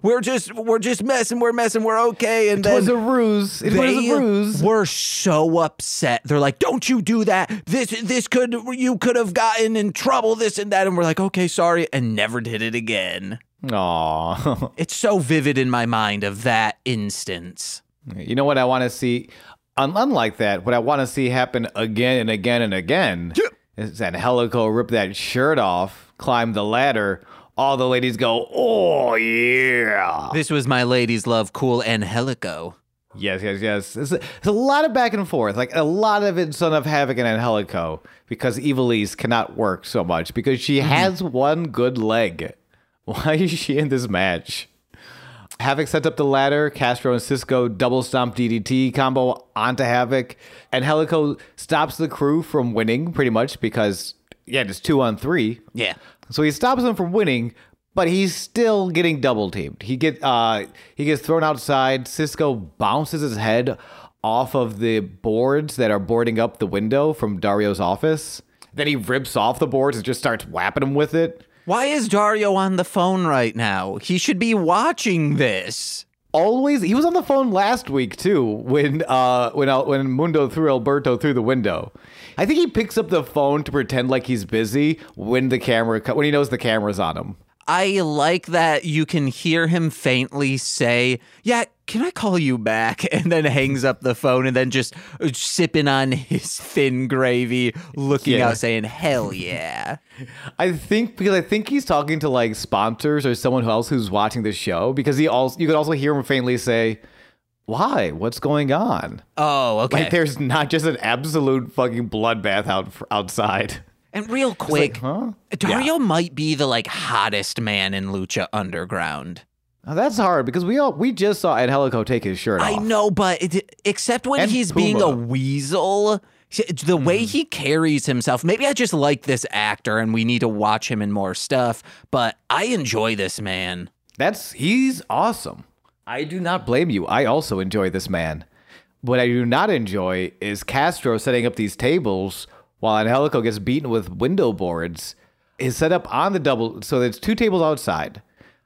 we're just messing, we're okay. And it was a ruse. They were so upset. They're like, don't you do that. You could have gotten in trouble, this and that. And we're like, okay, sorry. And never did it again. Aww. It's so vivid in my mind of that instance. You know what I want to see? Unlike that, what I want to see happen again and again and again is that Helico rip that shirt off, climb the ladder, all the ladies go, oh yeah. This was my ladies love Cool and Helico. Yes, yes, yes. It's a lot of back and forth. Like, a lot of it's Son of Havoc and Angelico, because Evilise cannot work so much because she has one good leg. Why is she in this match? Havoc sets up the ladder. Castro and Cisco double stomp DDT combo onto Havoc. And Helico stops the crew from winning, pretty much, because, yeah, it's 2-on-3. Yeah. So he stops them from winning, but he's still getting double teamed. He gets thrown outside. Cisco bounces his head off of the boards that are boarding up the window from Dario's office. Then he rips off the boards and just starts whapping him with it. Why is Dario on the phone right now? He should be watching this. Always. He was on the phone last week, too, when Mundo threw Alberto through the window. I think he picks up the phone to pretend like he's busy when he knows the camera's on him. I like that you can hear him faintly say, yeah, can I call you back? And then hangs up the phone and then just sipping on his thin gravy, looking out saying, hell yeah. I think he's talking to like sponsors or someone else who's watching the show, because you could also hear him faintly say, why? What's going on? Oh, okay. Like, there's not just an absolute fucking bloodbath outside. And real quick, like, huh? Dario might be the like hottest man in Lucha Underground. Oh, that's hard because we just saw Angelico take his shirt off. I know, but except when he's Puma. Being a weasel, the way he carries himself. Maybe I just like this actor and we need to watch him in more stuff, but I enjoy this man. He's awesome. I do not blame you. I also enjoy this man. What I do not enjoy is Castro setting up these tables while Angelico gets beaten with window boards, is set up on the double. So there's two tables outside.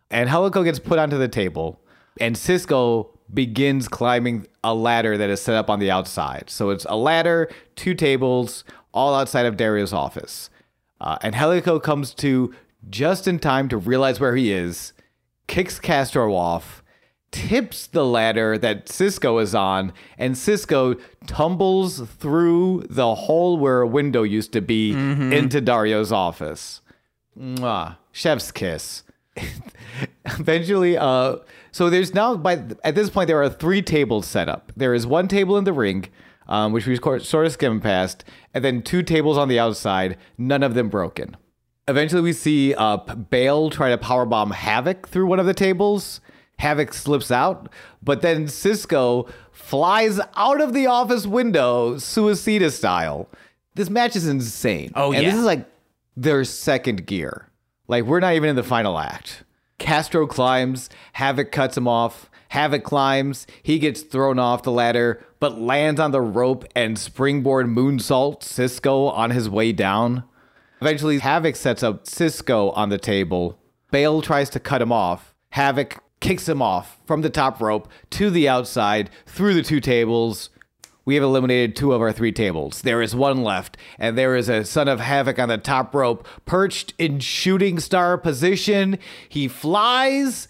Angelico gets put onto the table, and Cisco begins climbing a ladder that is set up on the outside. So it's a ladder, two tables, all outside of Dario's office. Angelico comes to just in time to realize where he is, kicks Castro off, tips the ladder that Cisco is on, and Cisco tumbles through the hole where a window used to be into Dario's office. Mwah. Chef's kiss. Eventually, so there's now, at this point, there are three tables set up. There is one table in the ring, which we sort of skimmed past, and then two tables on the outside, none of them broken. Eventually, we see Bale try to powerbomb Havoc through one of the tables. Havoc slips out, but then Cisco flies out of the office window, Suicida style. This match is insane. Oh, and this is like their second gear. Like, we're not even in the final act. Castro climbs, Havoc cuts him off. Havoc climbs, he gets thrown off the ladder, but lands on the rope and springboard moonsault Cisco on his way down. Eventually, Havoc sets up Cisco on the table. Bale tries to cut him off. Havoc kicks him off from the top rope to the outside, through the two tables. We have eliminated two of our three tables. There is one left, and there is a Son of Havoc on the top rope, perched in shooting star position. He flies,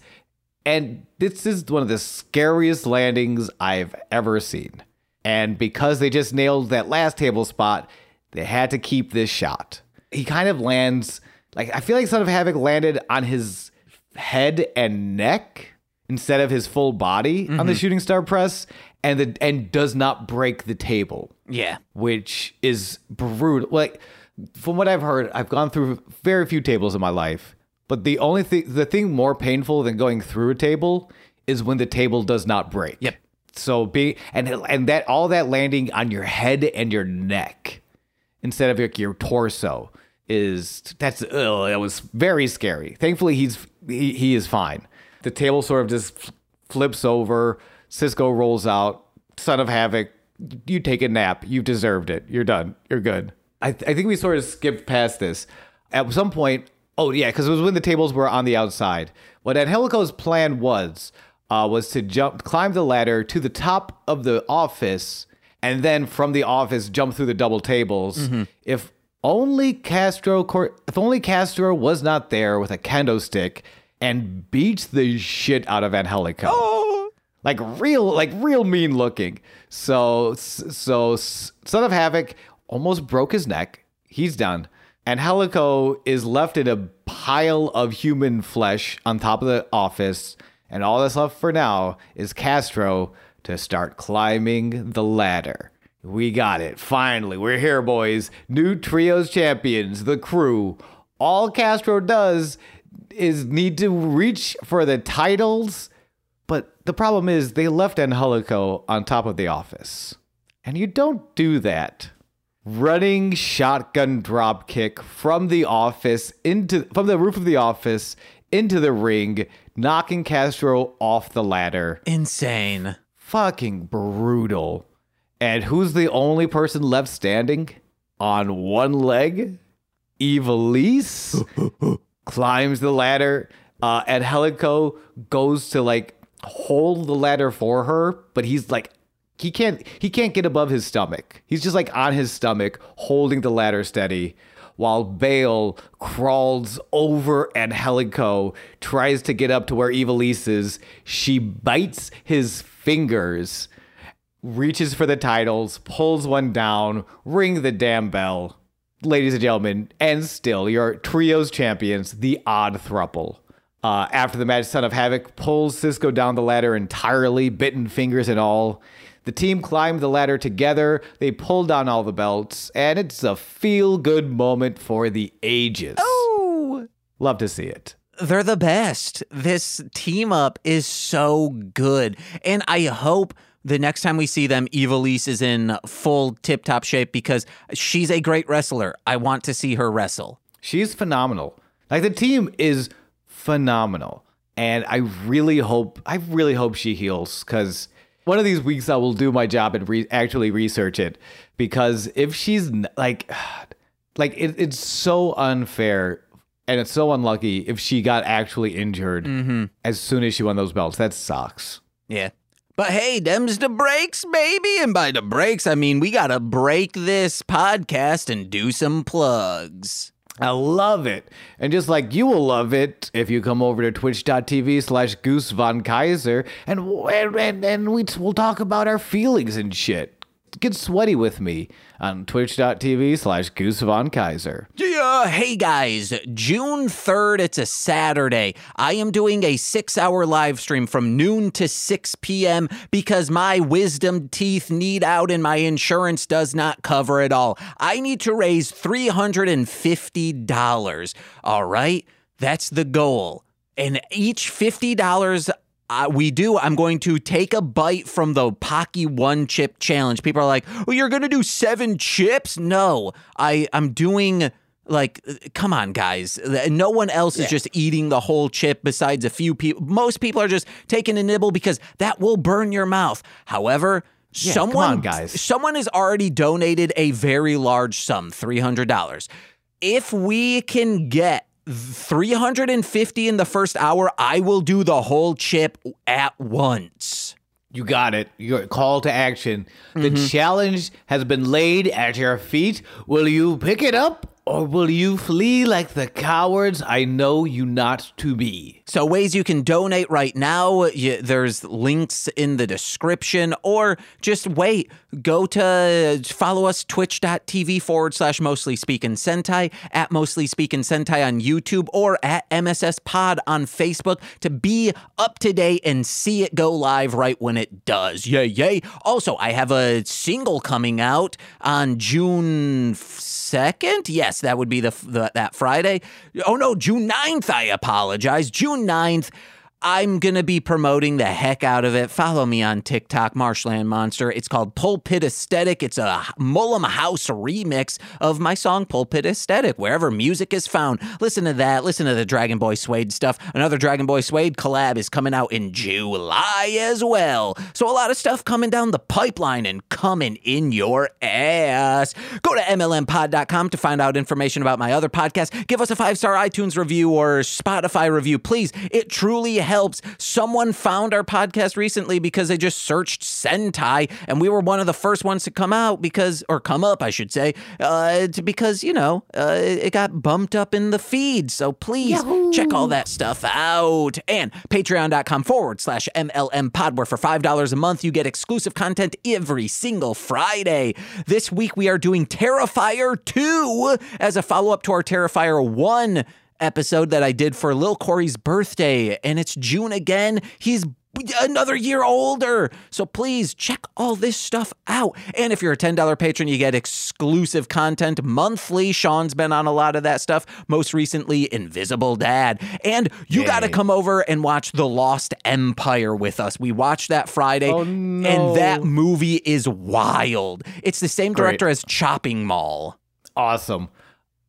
and this is one of the scariest landings I've ever seen. And because they just nailed that last table spot, they had to keep this shot. He kind of lands, like, I feel like Son of Havoc landed on his head and neck instead of his full body on the shooting star press, and does not break the table. Yeah. Which is brutal. Like, from what I've heard, I've gone through very few tables in my life, but the thing more painful than going through a table is when the table does not break. Yep. So that all that landing on your head and your neck instead of like your torso that was very scary. Thankfully, he is fine. The table sort of just flips over, Cisco rolls out, Son of Havoc, you take a nap, you deserved it, you're done, you're good. I think we sort of skipped past this. At some point, oh yeah, because it was when the tables were on the outside. What Angelico's plan was to climb the ladder to the top of the office, and then from the office jump through the double tables. Mm-hmm. If only Castro was not there with a kendo stick and beats the shit out of Angelico. Oh! Like real mean looking. So Son of Havoc almost broke his neck. He's done. Angelico is left in a pile of human flesh on top of the office. And all that's left for now is Castro to start climbing the ladder. We got it. Finally, we're here, boys. New trios champions, the crew. All Castro does is need to reach for the titles. But the problem is they left Angelico on top of the office. And you don't do that. Running shotgun dropkick from the roof of the office into the ring, knocking Castro off the ladder. Insane. Fucking brutal. And who's the only person left standing on one leg? Ivelisse climbs the ladder. Angelico goes to hold the ladder for her, but he's he can't get above his stomach. He's just on his stomach, holding the ladder steady, while Bale crawls over Angelico, tries to get up to where Ivelisse is. She bites his fingers, reaches for the titles, pulls one down, ring the damn bell. Ladies and gentlemen, and still your trios champions, the Odd Thruple. After the match, Son of Havoc pulls Cisco down the ladder entirely, bitten fingers and all. The team climbed the ladder together. They pulled down all the belts, and it's a feel-good moment for the ages. Oh! Love to see it. They're the best. This team-up is so good. And I hope the next time we see them, Ivelisse is in full tip-top shape, because she's a great wrestler. I want to see her wrestle. She's phenomenal. The team is phenomenal. And I really hope she heals, because one of these weeks I will do my job and actually research it, because if she's it's so unfair and it's so unlucky if she got actually injured as soon as she won those belts. That sucks. Yeah. But hey, them's the breaks, baby. And by the breaks, I mean, we got to break this podcast and do some plugs. I love it. And just like you will love it if you come over to twitch.tv/Goose Von Kaiser and we'll talk about our feelings and shit. Get sweaty with me on twitch.tv/Goose Von Kaiser. Yeah. Hey guys, June 3rd, it's a Saturday. I am doing a 6-hour live stream from noon to 6 p.m. because my wisdom teeth need out and my insurance does not cover it all. I need to raise $350. All right. That's the goal. And each $50 I'm going to take a bite from the Pocky One Chip Challenge. People are like, oh, you're going to do 7 chips? No, I'm doing come on, guys. No one else is just eating the whole chip besides a few people. Most people are just taking a nibble because that will burn your mouth. However, someone has already donated a very large sum, $300. If we can get $350 in the first hour, I will do the whole chip at once. You got it. Your call to action. The challenge has been laid at your feet. Will you pick it up, or will you flee like the cowards I know you not to be? So ways you can donate right now, there's links in the description, or just wait. Go to follow us, twitch.tv/MostlySpeakinSentai, at MostlySpeakinSentai on YouTube, or at MSS Pod on Facebook to be up to date and see it go live right when it does. Yay, yay. Also, I have a single coming out on June 2nd. Yes. That would be that Friday. Oh, no, June 9th. I apologize. June 9th. I'm going to be promoting the heck out of it. Follow me on TikTok, Marshland Monster. It's called Pulpit Aesthetic. It's a Mullum House remix of my song Pulpit Aesthetic, wherever music is found. Listen to that. Listen to the Dragon Boy Suede stuff. Another Dragon Boy Suede collab is coming out in July as well. So a lot of stuff coming down the pipeline and coming in your ass. Go to mlmpod.com to find out information about my other podcast. Give us a 5-star iTunes review or Spotify review, please. It truly helps. Someone found our podcast recently because they just searched Sentai, and we were one of the first ones to come out because, or come up, I should say, because, you know, it got bumped up in the feed. So please check all that stuff out. And patreon.com/MLM pod, where for $5 a month, you get exclusive content every single Friday. This week, we are doing Terrifier 2 as a follow-up to our Terrifier 1 episode that I did for Lil Corey's birthday, and it's June again. He's another year older. So please check all this stuff out. And if you're a $10 patron, you get exclusive content monthly. Sean's been on a lot of that stuff. Most recently, Invisible Dad. And you got to come over and watch The Lost Empire with us. We watched that Friday. Oh, no. And that movie is wild. It's the same director as Chopping Mall. Awesome.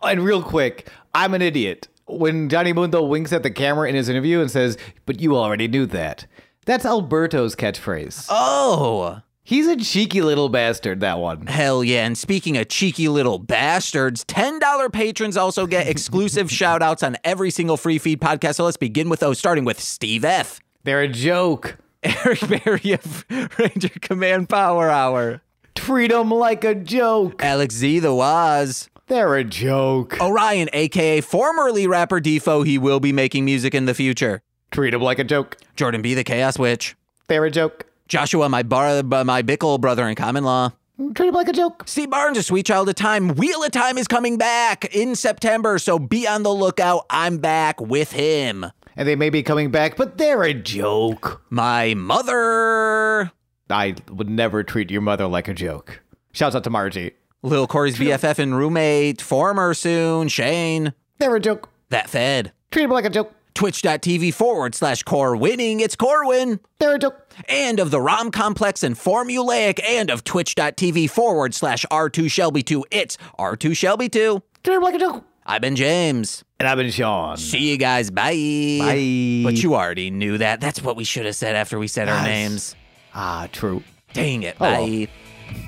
And real quick, I'm an idiot. When Johnny Mundo winks at the camera in his interview and says, "But you already knew that," that's Alberto's catchphrase. Oh. He's a cheeky little bastard, that one. Hell yeah. And speaking of cheeky little bastards, $10 patrons also get exclusive shout-outs on every single free feed podcast. So let's begin with those, starting with Steve F. They're a joke. Eric Berry of Ranger Command Power Hour. Treat them like a joke. Alex Z. The Waz. They're a joke. Orion, a.k.a. formerly rapper Defo, he will be making music in the future. Treat him like a joke. Jordan B. the Chaos Witch. They're a joke. Joshua, my Bickle brother in common law. Treat him like a joke. Steve Barnes, a sweet child of time. Wheel of Time is coming back in September, so be on the lookout. I'm back with him. And they may be coming back, but they're a joke. My mother. I would never treat your mother like a joke. Shouts out to Margie. Lil Corey's BFF and roommate, former soon, Shane. They're a joke. That fed. Treat him like a joke. Twitch.tv/Corwinning. It's Corwin. They're a joke. And of the Rom Complex and Formulaic, and of Twitch.tv/R2Shelby2. It's R2Shelby2. Treat him like a joke. I've been James. And I've been Sean. See you guys. Bye. Bye. But you already knew that. That's what we should have said after we said our names. Ah, true. Dang it. Bye. Well.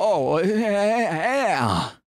Oh,